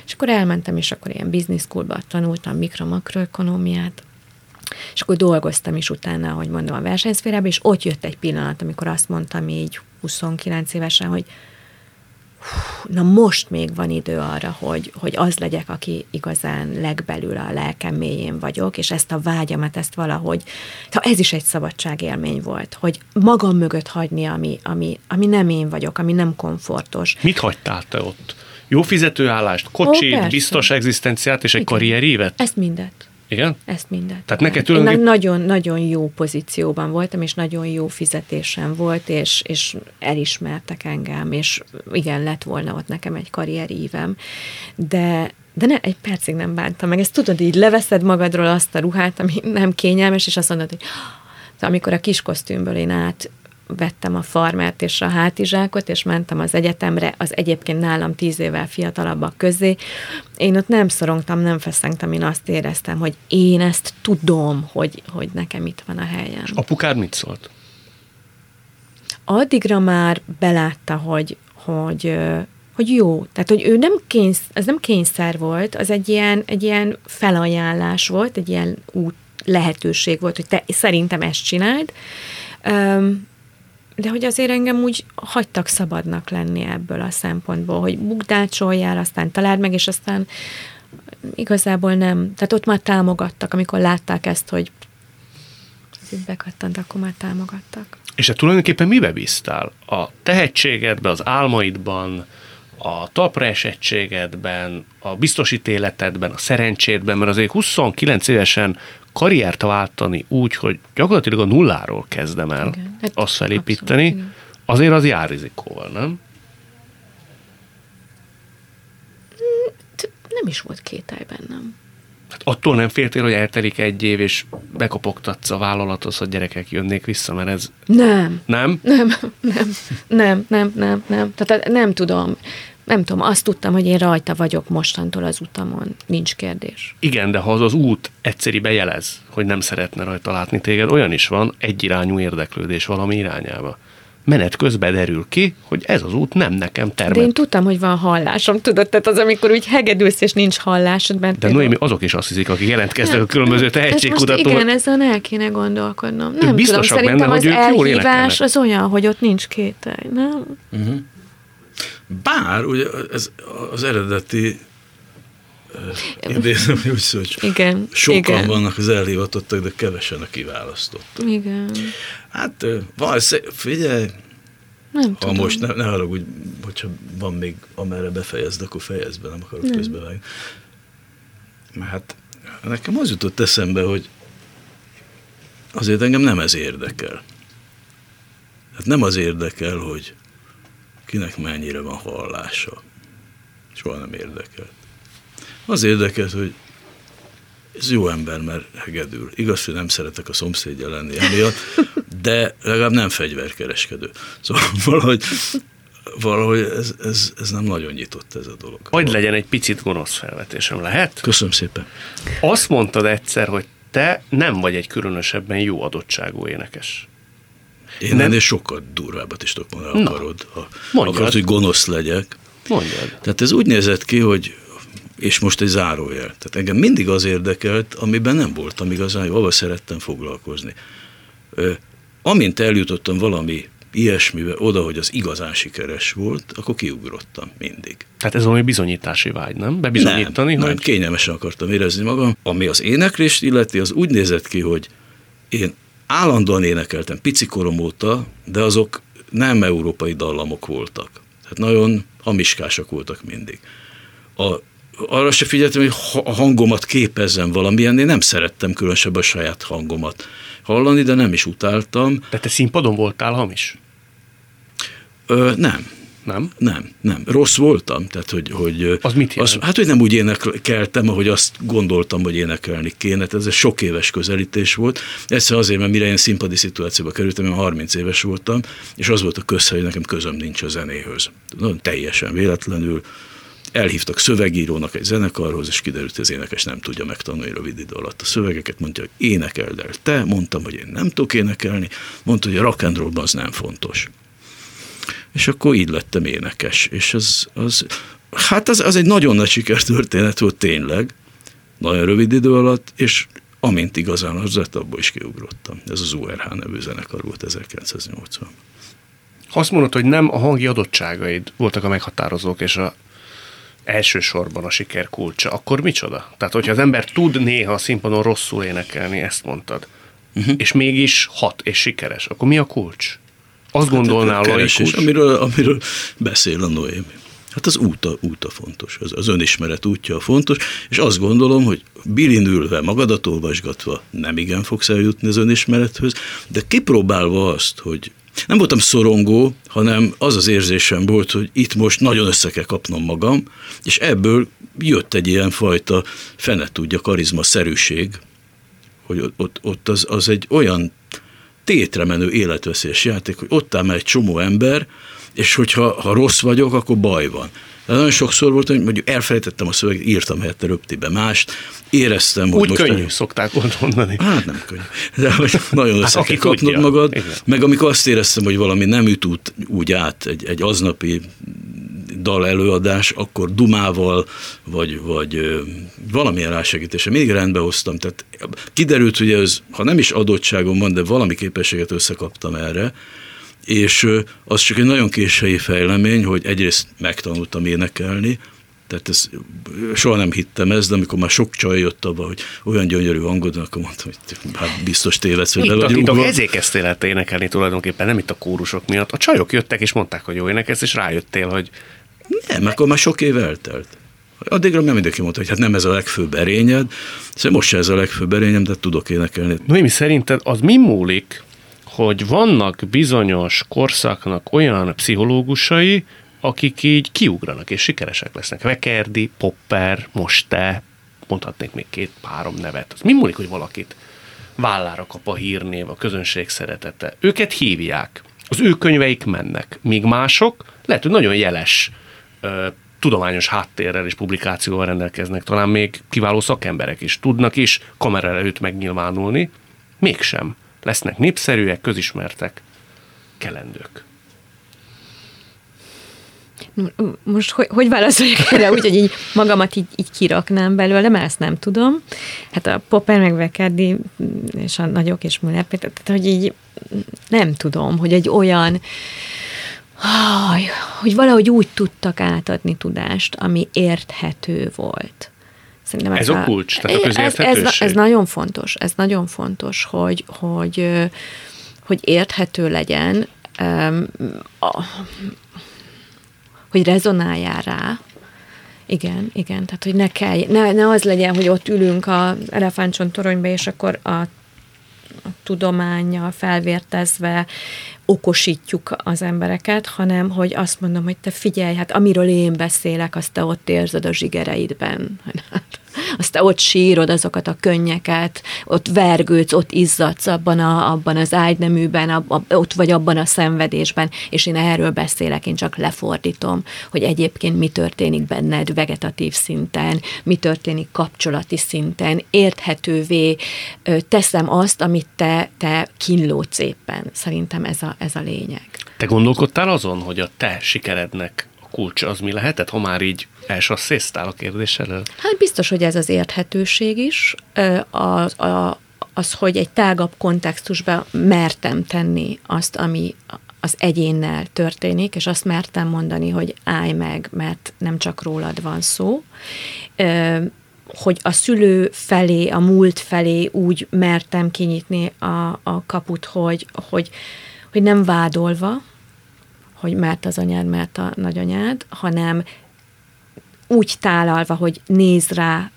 És akkor elmentem, és akkor ilyen business schoolban tanultam mikro-makroökonomiát, és akkor dolgoztam is utána, ahogy mondom, a versenyszférában, és ott jött egy pillanat, amikor azt mondtam így huszonkilenc évesen, hogy hú, na most még van idő arra, hogy, hogy az legyek, aki igazán legbelül a lelkem mélyén vagyok, és ezt a vágyamat, ezt valahogy, ez is egy szabadságélmény volt, hogy magam mögött hagyni, ami, ami, ami nem én vagyok, ami nem komfortos. Mit hagytál te ott? Jó fizetőállást, kocsit, Ó, biztos egzisztenciát és egy igen. karrierévet? Ezt mindet. Igen? Ezt mindent. Tehát neked tulajdonképp... nagyon-nagyon jó pozícióban voltam, és nagyon jó fizetésem volt, és, és elismertek engem, és igen, lett volna ott nekem egy karrierívem, de, de ne, egy percig nem bántam meg. Ezt tudod, így leveszed magadról azt a ruhát, ami nem kényelmes, és azt mondod, hogy amikor a kis kosztümből én át vettem a farmert és a hátizsákot, és mentem az egyetemre, az egyébként nálam tíz évvel fiatalabbak közé. Én ott nem szorongtam, nem feszengtem, én azt éreztem, hogy én ezt tudom, hogy, hogy nekem itt van a helyem. És apukád mit szólt? Addigra már belátta, hogy, hogy, hogy jó. Tehát, hogy ő nem kényszer, az nem kényszer volt, az egy ilyen, egy ilyen felajánlás volt, egy ilyen út, lehetőség volt, hogy te szerintem ezt csináld. Um, De hogy azért engem úgy hagytak szabadnak lenni ebből a szempontból, hogy bukdácsoljál, aztán találd meg, és aztán igazából nem. Tehát ott már támogattak, amikor látták ezt, hogy itt bekattant, akkor már támogattak. És te tulajdonképpen mibe bíztál? A tehetségedben, az álmaidban, a talpra esettségedben, a biztosítéletedben, a szerencsédben, mert azért huszonkilenc évesen karriert váltani úgy, hogy gyakorlatilag a nulláról kezdem el igen, hát azt felépíteni, abszolút, azért az jár rizikóval, nem? Nem is volt kételj bennem. Hát attól nem féltél, hogy eltelik egy év, és bekopogtatsz a vállalathoz, hogy gyerekek jönnék vissza, mert ez... Nem. Nem? Nem, nem, nem, nem, nem, nem. Tehát nem tudom... Nem tudom, azt tudtam, hogy én rajta vagyok mostantól az utamon. Nincs kérdés. Igen, de ha az az út egyszeribe jelez, hogy nem szeretne rajta látni téged, olyan is van, egyirányú érdeklődés valami irányába. Menet közben derül ki, hogy ez az út nem nekem termet. De én tudtam, hogy van hallásom, tudod, tehát az, amikor úgy hegedülsz, és nincs hallásod. Bent de Noémi, azok is azt hiszik, akik jelentkeztek a különböző tehetségkutató. Igen, ezzel el kéne gondolkodnom. Nem tudom, szerintem benne, az elhívás az olyan, hogy ott nincs kételj, nem? Uh-huh. Bár, ugye ez az eredeti eh, idézem, hogy szólts, igen, sokan igen. vannak az elhivatottak, de kevesen a kiválasztottak. Igen. Hát, valószínűleg, figyelj, nem ha tudom. Most ne, ne haragudj, hogyha van még, amerre befejezd, akkor fejezd be, nem akarok nem. közbevágni. Mert hát nekem az jutott eszembe, hogy azért engem nem ez érdekel. Hát nem az érdekel, hogy kinek mennyire van hallása. Soha nem érdekelt. Az érdekelt, hogy ez jó ember, mert hegedül. Igaz, hogy nem szeretek a szomszédja lenni emiatt, de legalább nem fegyverkereskedő. Szóval valahogy, valahogy ez, ez, ez nem nagyon nyitott ez a dolog. Hogy legyen egy picit gonosz felvetésem, lehet? Köszönöm szépen. Azt mondtad egyszer, hogy te nem vagy egy különösebben jó adottságú énekes. Én nem. ennél sokkal durvábbat is tudok mondani, akarod, ha akarod, hogy gonosz legyek. Mondjad. Tehát ez úgy nézett ki, hogy, és most egy zárójel, tehát engem mindig az érdekelt, amiben nem voltam igazán, hogy avval szerettem foglalkozni. Amint eljutottam valami ilyesmibe oda, hogy az igazán sikeres volt, akkor kiugrottam mindig. Tehát ez valami bizonyítási vágy, nem? Bebizonyítani? Nem, hogy... nem, kényelmesen akartam érezni magam. Ami az éneklést illeti, az úgy nézett ki, hogy én állandóan énekeltem, pici korom óta, de azok nem európai dallamok voltak. Tehát nagyon hamiskásak voltak mindig. A, arra se figyeltem, hogy a hangomat képezzem valamilyen, én nem szerettem különösebben a saját hangomat hallani, de nem is utáltam. De te színpadon voltál hamis? Ö, nem. Nem? Nem, nem. Rossz voltam. Tehát, hogy, hogy, az mit jelent? Az, hát, hogy nem úgy énekeltem, ahogy azt gondoltam, hogy énekelni kéne. Tehát ez egy sok éves közelítés volt. Egyszerűen azért, mert mire én színpadi szituációba kerültem, én harminc éves voltam, és az volt a közhely, hogy nekem közöm nincs a zenéhöz. Nagyon teljesen véletlenül elhívtak szövegírónak egy zenekarhoz, és kiderült, hogy az énekes nem tudja megtanulni rövid idő alatt a szövegeket. Mondta, hogy énekeld el te, mondtam, hogy én nem tudok énekelni, mondta, hogy a rock and rollban az nem fontos. És akkor így lettem énekes, és az, az Hát az, az egy nagyon nagy sikertörténet volt tényleg, nagyon rövid idő alatt, és amint igazán az lett, abból is kiugrottam. Ez az u er há nevű zenekar volt ezerkilencszáznyolcvan. Azt mondod, hogy nem a hangi adottságaid voltak a meghatározók, és a elsősorban a siker kulcsa, akkor micsoda? Tehát, hogyha az ember tud néha a színpadon rosszul énekelni, ezt mondtad, uh-huh. és mégis hat, és sikeres, akkor mi a kulcs? Azt hát gondolnál, a keresés, kulcs? Amiről, amiről beszél a Noémi. Hát az úta, úta fontos, az, az önismeret útja fontos, és azt gondolom, hogy bilinülve, magadat olvasgatva nem igen fogsz eljutni az önismerethöz, de kipróbálva azt, hogy nem voltam szorongó, hanem az az érzésem volt, hogy itt most nagyon össze kell kapnom magam, és ebből jött egy ilyen fajta fene tudja karizmaszerűség, hogy ott, ott az, az egy olyan tétre menő életveszélyes játék, hogy ott áll már egy csomó ember, és hogyha ha rossz vagyok, akkor baj van. De nagyon sokszor volt, hogy mondjuk elfelejtettem a szöveget, írtam helyette röptibe mást, éreztem, hogy úgy most... Úgy könnyű, el... szokták mondani. Hát nem könnyű. De nagyon össze kell kapnod magad. Igen. Meg amikor azt éreztem, hogy valami nem üt út, úgy át egy, egy aznapi dal előadás, akkor dumával, vagy, vagy valamilyen rásegítése. Mindig rendbe hoztam. Tehát kiderült, hogy ez, ha nem is adottságom van, de valami képességet összekaptam erre, és az csak egy nagyon késői fejlemény, hogy egyrészt megtanultam énekelni, tehát ez, soha nem hittem ezt, de amikor már sok csaj jött abba, hogy olyan gyönyörű hangodon, akkor mondtam, hogy hát biztos tévedsz, hogy le vagyunk. Itt a kezékeztél lehet énekelni tulajdonképpen, nem itt a kórusok miatt. A csajok jöttek és mondták, hogy jó énekelsz, és rájöttél, hogy... Nem, akkor már sok év eltelt. Addigra nem mindenki mondta, hogy hát nem ez a legfőbb erényed, szóval most se ez a legfőbb erényem, de tudok énekelni. Noémi, szerinted az mi múlik, hogy vannak bizonyos korszaknak olyan pszichológusai, akik így kiugranak és sikeresek lesznek. Vekerdi, Popper, most te, mondhatnék még két-három nevet. Az mi múlik, hogy valakit vállára kap a hírnév, a közönség szeretete. Őket hívják, az ő könyveik mennek, míg mások lehet, hogy nagyon jeles ö, tudományos háttérrel és publikációval rendelkeznek, talán még kiváló szakemberek is tudnak is kamera előtt megnyilvánulni, mégsem lesznek népszerűek, közismertek, kelendők. Most hogy, hogy válaszoljak erre? Úgyhogy így magamat így, így kiraknám belőle, mert ezt nem tudom. Hát a Popper, meg Vekerdi, és a Nagyok, és Müller Péter, tehát hogy így nem tudom, hogy egy olyan, hogy valahogy úgy tudtak átadni tudást, ami érthető volt. Ez, ez a kulcs, tehát a közérthetőség. Ez, ez nagyon fontos, ez nagyon fontos, hogy, hogy, hogy érthető legyen, hogy rezonáljál rá. Igen, igen, tehát hogy ne kell, ne, ne az legyen, hogy ott ülünk az elefántcsontoronyba, és akkor a a tudománnyal felvértezve okosítjuk az embereket, hanem hogy azt mondom, hogy te figyelj, hát amiről én beszélek, azt te ott érzed a zsigereidben. Azt te ott sírod azokat a könnyeket, ott vergődsz, ott izzadsz abban, a, abban az ágyneműben, ab, ab, ott vagy abban a szenvedésben, és én erről beszélek, én csak lefordítom, hogy egyébként mi történik benned vegetatív szinten, mi történik kapcsolati szinten, érthetővé teszem azt, amit te, te kínlódsz éppen. Szerintem ez a, ez a lényeg. Te gondolkodtál azon, hogy a te sikerednek kulcs az mi lehetett, ha már így elsasszéztál a kérdés elől? Hát biztos, hogy ez az érthetőség is, az, a, az, hogy egy tágabb kontextusban mertem tenni azt, ami az egyénnel történik, és azt mertem mondani, hogy állj meg, mert nem csak rólad van szó, hogy a szülő felé, a múlt felé úgy mertem kinyitni a, a kaput, hogy, hogy, hogy nem vádolva, hogy mert az anyád, mert a nagyanyád, hanem úgy tálalva, hogy nézd rá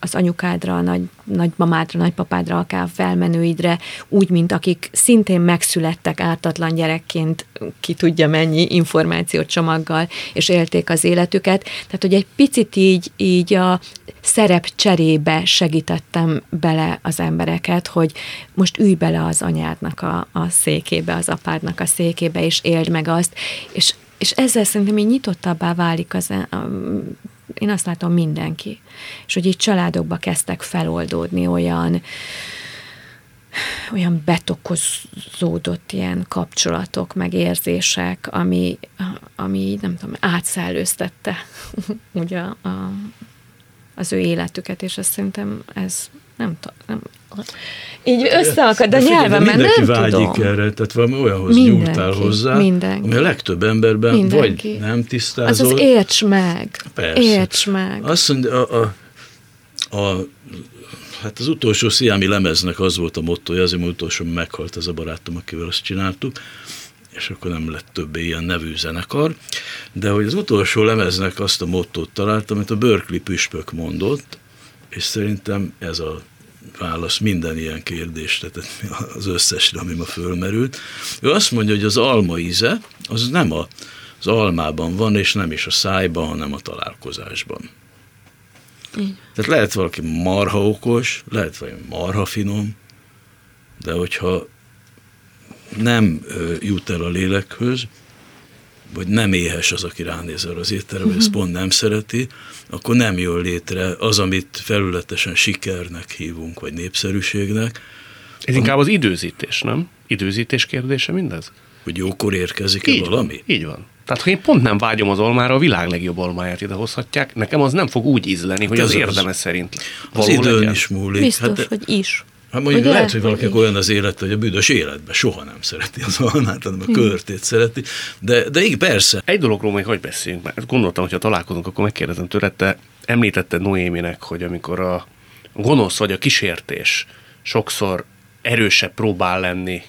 az anyukádra, a nagy, nagymamádra, nagypapádra, akár felmenőidre, úgy, mint akik szintén megszülettek ártatlan gyerekként, ki tudja mennyi információcsomaggal, és élték az életüket. Tehát, hogy egy picit így, így a szerep cserébe segítettem bele az embereket, hogy most ülj bele az anyádnak a, a székébe, az apádnak a székébe, és éld meg azt, és, és ezzel szerintem így nyitottabbá válik az a, én azt látom mindenki. És hogy így családokba kezdtek feloldódni olyan olyan betokozódott ilyen kapcsolatok, meg érzések, ami, ami nem tudom, átszellőztette ugye a, a, az ő életüket, és azt szerintem ez nem tudom. Így összeakad a nyelvemen, nem tudom. Mindenki vágyik erre, tehát valami olyanhoz mindenki, nyúltál hozzá, mindenki. Ami a legtöbb emberben mindenki. Vagy nem tisztázol. Azaz érts meg, persze. érts meg. Azt mondja, a, a, a hát az utolsó Sziámi lemeznek az volt a mottoja, azért az utolsó meghalt az a barátom, akivel azt csináltuk, és akkor nem lett többé ilyen nevű zenekar, de hogy az utolsó lemeznek azt a mottót találtam, amit a Berkeley püspök mondott, és szerintem ez a válasz minden ilyen kérdést, tehát az összesre, ami ma fölmerült. Ő azt mondja, hogy az alma íze, az nem az almában van, és nem is a szájban, hanem a találkozásban. Így. Tehát lehet valaki marha okos, lehet valaki marha finom, de hogyha nem jut el a lélekhöz, vagy nem éhes az, aki ránézel az étterre, vagy ezt pont nem szereti, akkor nem jön létre az, amit felületesen sikernek hívunk, vagy népszerűségnek. Ez a... inkább az időzítés, nem? Időzítés kérdése mindez? Hogy jókor érkezik-e valami? Van, így van. Tehát, ha én pont nem vágyom az almára, a világ legjobb almáját idehozhatják, nekem az nem fog úgy ízleni, hát hogy az, az érdeme az szerint való legyen. Az időn legyen. Is múlik. Biztos, hát de... hogy is. Hát mondjuk ugye? Lehet, hogy valakinek olyan az élet, hogy a büdös életben soha nem szereti az almát, hanem a körtét szereti, de, de így persze. Egy dologról még hogy beszéljünk, mert gondoltam, hogyha találkozunk, akkor megkérdezem tőled, te említetted Noéminek, hogy amikor a gonosz vagy a kísértés sokszor erősebb próbál lenni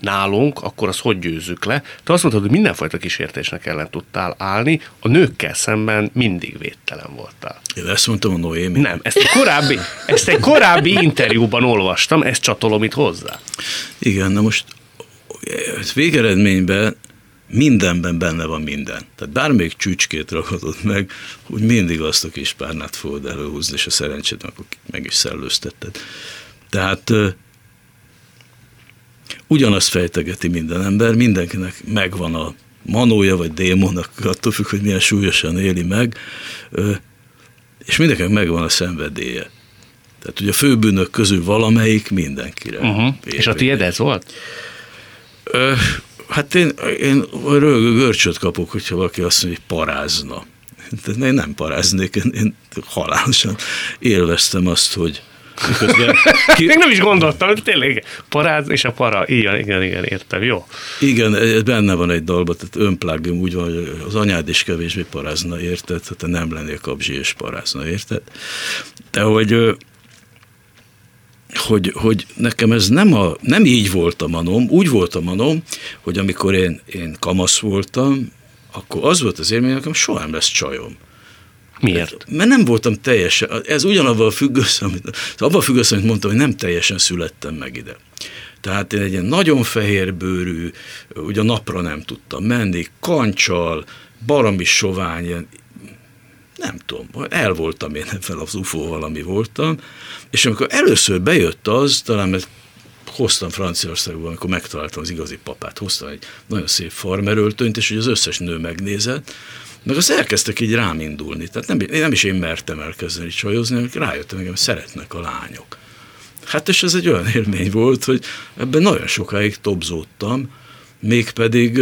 nálunk, akkor azt hogy győzzük le? Te azt mondtad, hogy mindenfajta kísértésnek ellen tudtál állni, a nőkkel szemben mindig védtelen voltál. Én ezt mondtam a Noémi. Nem, ezt egy korábbi, ezt egy korábbi interjúban olvastam, ezt csatolom itt hozzá. Igen, na most végeredményben mindenben benne van minden. Tehát bármelyik csücskét ragadott meg, úgy mindig azt a kis párnát fogod előhúzni, és a szerencsét akkor meg is szellőztetted. Tehát ugyanazt fejtegeti minden ember, mindenkinek megvan a manója vagy démona, attól függ, hogy milyen súlyosan éli meg, és mindenkinek megvan a szenvedélye. Tehát ugye a főbűnök közül valamelyik mindenkire. Uh-huh. És a tiéd ez volt? Hát én, én rögő görcsöt kapok, hogyha valaki azt mondja, hogy parázna. Tehát én nem paráznék, én, én halálosan élveztem azt, hogy ki... Még nem is gondoltam, hogy tényleg paráz és a para. Igen, igen, igen, értem, jó. Igen, benne van egy dalban, tehát önplágium úgy van, hogy az anyád is kevésbé parázna, érted? Tehát te nem lennél kapzsi és parázna, érted? De hogy, hogy, hogy nekem ez nem, a, nem így volt a manom, úgy volt a manom, hogy amikor én, én kamasz voltam, akkor az volt az élmény, nekem soha nem lesz csajom. Miért? Mert nem voltam teljesen, ez ugyanabban függ össze, amit, abban függ össze, amit mondtam, hogy nem teljesen születtem meg ide. Tehát én egy ilyen nagyon fehérbőrű, ugye napra nem tudtam menni, kancsal, baromi sovány, ilyen, nem tudom, el voltam én ebben az ufóval, ami voltam, és amikor először bejött az, talán mert hoztam Franciaországban, amikor megtaláltam az igazi papát, hoztam egy nagyon szép farmeröltönyt, és hogy az összes nő megnézett, meg azt elkezdtek így rám indulni. Tehát nem, nem is én mertem elkezdeni csajozni, hanem rájöttem nekem, szeretnek a lányok. Hát és ez egy olyan élmény volt, hogy ebben nagyon sokáig tobzódtam, mégpedig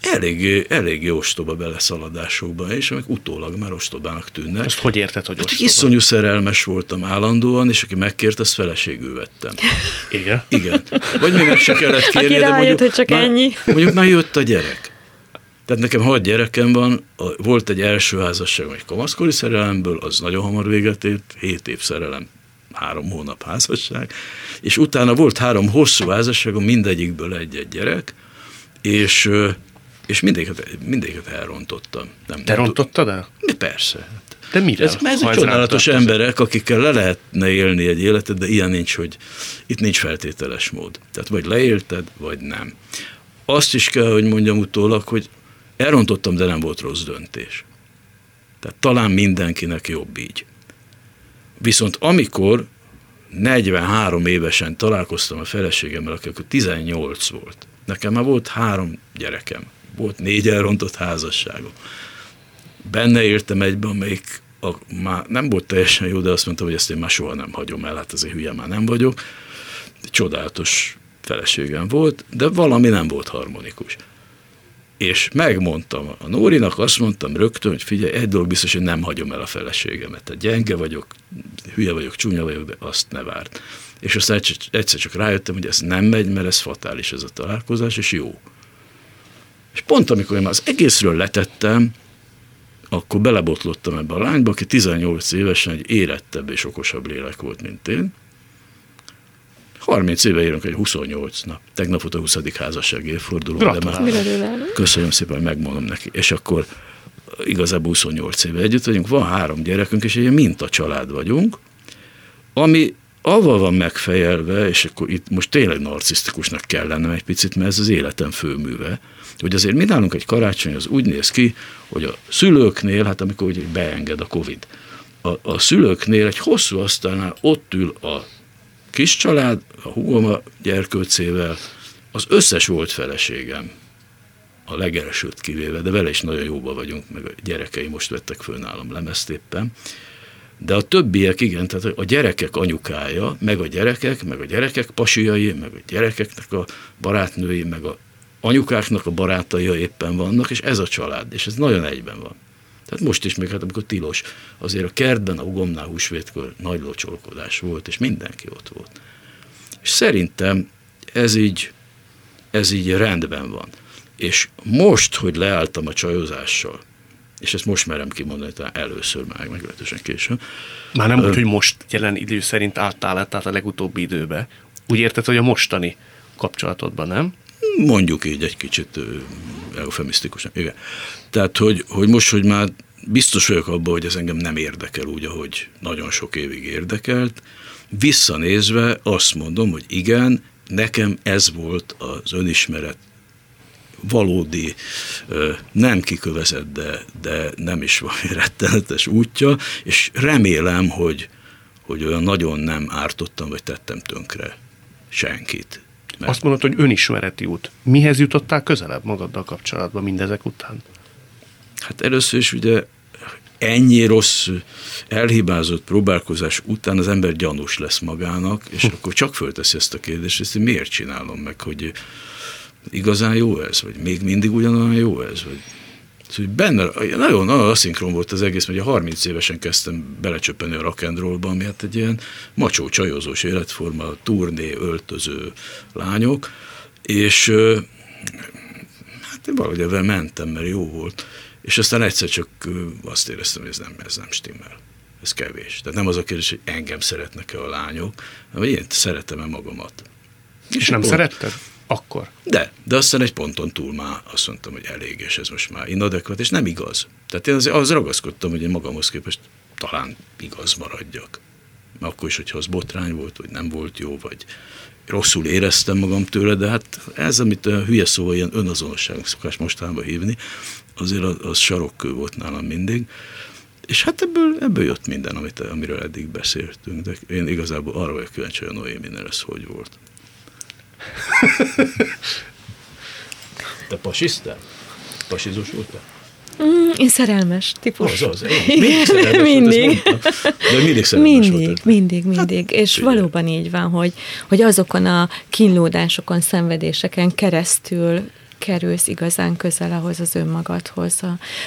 elég, elég ostoba beleszaladásokban, és amik utólag már ostobának tűnnek. Ezt hogy érted, hogy ostoba? Hát iszonyú szerelmes voltam állandóan, és aki megkért, ezt feleségül vettem. Igen? Igen. Vagy még meg se kellett kérni, de mondjuk, hogy csak már, ennyi. Mondjuk már jött a gyerek. Tehát nekem hat gyerekem van, volt egy első házasságom egy kamaszkori szerelemből, az nagyon hamar véget ért, hét év szerelem, három hónap házasság, és utána volt három hosszú házasságom, mindegyikből egy-egy gyerek, és, és mindegyiket, mindegyiket elrontottam. Nem, Te nem rontottad el? De persze. De mire? Ez, ez egy csodálatos emberek, akikkel le lehetne élni egy életet, de ilyen nincs, hogy itt nincs feltételes mód. Tehát vagy leélted, vagy nem. Azt is kell, hogy mondjam utólag, hogy elrontottam, de nem volt rossz döntés. Tehát talán mindenkinek jobb így. Viszont amikor negyvenhárom évesen találkoztam a feleségemmel, aki akkor tizennyolc volt, nekem már volt három gyerekem, volt négy elrontott házasságom. Benne értem egyben, amelyik a, már nem volt teljesen jó, de azt mondtam, hogy ezt én már soha nem hagyom el, hát azért hülye már nem vagyok. csodálatos feleségem volt, de valami nem volt harmonikus. És megmondtam a Nórinak, azt mondtam rögtön, hogy figyelj, egy dolog biztos, hogy nem hagyom el a feleségemet. Tehát gyenge vagyok, hülye vagyok, csúnya vagyok, de azt ne várt. És aztán egyszer csak rájöttem, hogy ez nem megy, mert ez fatális ez a találkozás, és jó. És pont amikor én már az egészről letettem, akkor belebotlottam ebbe a lányba, aki tizennyolc évesen egy érettebb és okosabb lélek volt, mint én. harminc éve érünk, egy huszonnyolc nap. Tegnap volt a huszadik házasság évforduló. Gratulálok. Köszönöm szépen, hogy megmondom neki. És akkor igazából huszonnyolc éve együtt vagyunk, van három gyerekünk, és egy mintacsalád vagyunk, ami avval van megfejelve, és akkor itt most tényleg narcisztikusnak kell lennem egy picit, mert ez az életem főműve, hogy azért mi nálunk egy karácsony, az úgy néz ki, hogy a szülőknél, hát amikor ugye beenged a Covid, a, a szülőknél egy hosszú asztalnál ott ül a kis család, a húgom a gyerkőcével, az összes volt feleségem, a legeresőt kivéve, de vele is nagyon jóban vagyunk, meg a gyerekei most vettek föl nálam lemezt éppen, de a többiek igen, tehát a gyerekek anyukája, meg a gyerekek, meg a gyerekek pasiai, meg a gyerekeknek a barátnői, meg a anyukáknak a barátaja éppen vannak, és ez a család, és ez nagyon egyben van. Tehát most is még, hát amikor tilos, azért a kertben, a húgomnál húsvétkor nagy locsolkodás volt, és mindenki ott volt. És szerintem ez így, ez így rendben van. És most, hogy leálltam a csajozással, és ezt most merem kimondani, talán először már meglehetősen később. Már nem úgy, hogy most jelen idő szerint álltál át, tehát a legutóbbi időbe. Úgy érted, hogy a mostani kapcsolatodban, nem? Mondjuk így egy kicsit eufemisztikusan. Igen. Tehát, hogy, hogy most, hogy már biztos vagyok abban, hogy ez engem nem érdekel úgy, ahogy nagyon sok évig érdekelt. Visszanézve azt mondom, hogy igen, nekem ez volt az önismeret valódi, nem kikövezett, de, de nem is valami rettenetes útja, és remélem, hogy, hogy olyan nagyon nem ártottam, vagy tettem tönkre senkit. Mert azt mondod, hogy önismereti út. Mihez jutottál közelebb magaddal kapcsolatban mindezek után? Hát először is ugye ennyi rossz, elhibázott próbálkozás után az ember gyanús lesz magának, és hm. akkor csak fölteszi ezt a kérdést, ezt miért csinálom meg, hogy igazán jó ez, vagy még mindig ugyanolyan jó ez, vagy szóval benne, nagyon, nagyon aszinkron volt az egész, mert ugye harminc évesen kezdtem belecsöppenni a rock and rollba, ami hát egy ilyen macsó csajozós életforma, turné, öltöző lányok, és hát én valahogy ebben mentem, mert jó volt, és aztán egyszer csak azt éreztem, hogy ez nem, ez nem stimmel, ez kevés. Tehát nem az a kérdés, hogy engem szeretnek-e a lányok, hanem én szeretem-e magamat. És, és nem szeretted? Akkor. De, de aztán egy ponton túl már azt mondtam, hogy elég, és ez most már inadekvát, és nem igaz. Tehát én azért az ragaszkodtam, hogy én magamhoz képest talán igaz maradjak. Akkor is, hogyha az botrány volt, vagy nem volt jó, vagy rosszul éreztem magam tőle, de hát ez, amit a hülye szóval ilyen önazonosságunk szokás mostanában hívni, azért az, az sarokkő volt nálam mindig. És hát ebből, ebből jött minden, amit, amiről eddig beszéltünk, de én igazából arra vagyok kíváncsi, hogy a Noéminél ez hogy volt. Te pasisztál? Pasizós voltál? Mm, én szerelmes típus. Az, az, én. Mindig szerelmes mindig. Volt, de mindig szerelmes mindig, volt. Mindig, mindig, mindig. Hát, és figyelj. Valóban így van, hogy, hogy azokon a kínlódásokon, szenvedéseken keresztül kerülsz igazán közel ahhoz az önmagadhoz.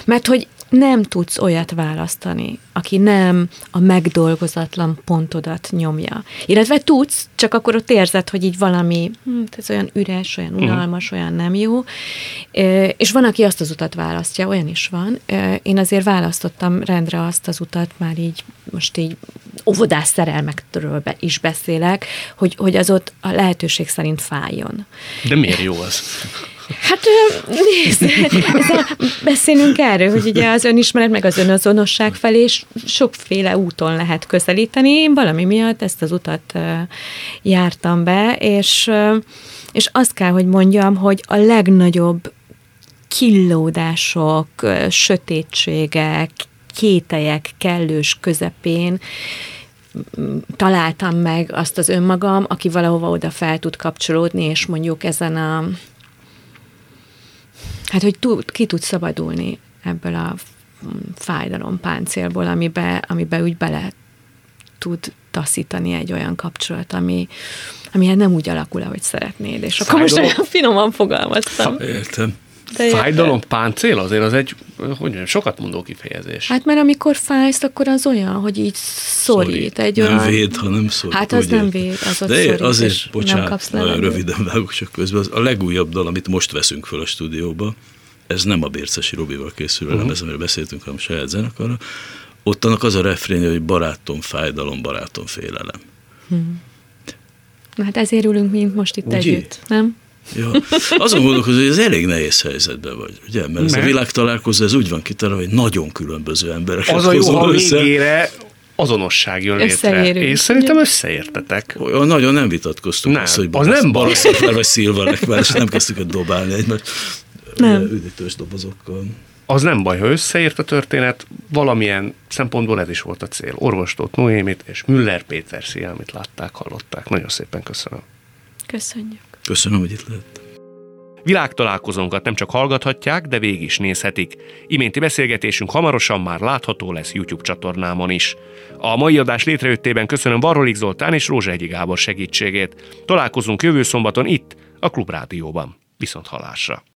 Mert hogy nem tudsz olyat választani, aki nem a megdolgozatlan pontodat nyomja. Illetve tudsz, csak akkor ott érzed, hogy így valami, hm, ez olyan üres, olyan unalmas, olyan nem jó. És van, aki azt az utat választja, olyan is van. Én azért választottam rendre azt az utat, már így most így óvodás szerelmekről is beszélek, hogy, hogy az ott a lehetőség szerint fájjon. De miért jó az? Hát nézd, beszélünk erről, hogy ugye az önismeret meg az önazonosság felé sokféle úton lehet közelíteni. Én valami miatt ezt az utat jártam be, és, és azt kell, hogy mondjam, hogy a legnagyobb killódások, sötétségek, kételyek kellős közepén találtam meg azt az önmagam, aki valahova oda fel tud kapcsolódni, és mondjuk ezen a hát, hogy tud, ki tud szabadulni ebből a fájdalompáncélból, amiben amiben úgy bele tud taszítani egy olyan kapcsolat, ami, ami hát nem úgy alakul, ahogy szeretnéd. És akkor most olyan finoman fogalmaztam. Értem. Fájdalom, páncél azért az egy, hogy mondjam, sokat mondó kifejezés. Hát mert amikor fájsz, akkor az olyan, hogy így szorít. Egy nem olyan... véd, ha nem szorít. Hát az nem véd, az ott de szorít, azért, bocsánat, nagyon röviden vágok csak közben, a legújabb dal, amit most veszünk föl a stúdióba, ez nem a Bércesi Robival készül, uh-huh. nem ez, amiről beszéltünk, hanem saját zenekarra. Ott annak az a refrénje, hogy barátom, fájdalom, barátom, félelem. Uh-huh. Na hát ezért ülünk mi most itt Úgy együtt, így? Nem? Ja. Azon gondolkozom, hogy ez elég nehéz helyzetben vagy, ugye? Mert ez a világtalálkozó, ez úgy van kitalálva, hogy nagyon különböző embereket hozol össze. Az a jó, ha végére azonosság jön létre. És szerintem összeértetek. Olyan nagyon nem vitatkoztunk. Nem, azt, hogy az nem baraszoknál, vagy szilvanek már, és nem kezdtük el dobálni egymást. Nem. Üdítős dobozokkal. Az nem baj, ha összeért a történet, valamilyen szempontból ez is volt a cél. Orvos Tóth Noémit és Müller Péter Sziámit látták, hallották. Nagyon szépen köszönöm. Köszönjük. Köszönöm, hogy itt lehettem. Világtalálkozónkat nem csak hallgathatják, de végig is nézhetik. Iménti beszélgetésünk hamarosan már látható lesz YouTube csatornámon is. A mai adás létrejöttében köszönöm Varrolik Zoltán és Rózsahegyi Gábor segítségét. Találkozunk jövő szombaton itt, a Klubrádióban. Viszont hallásra.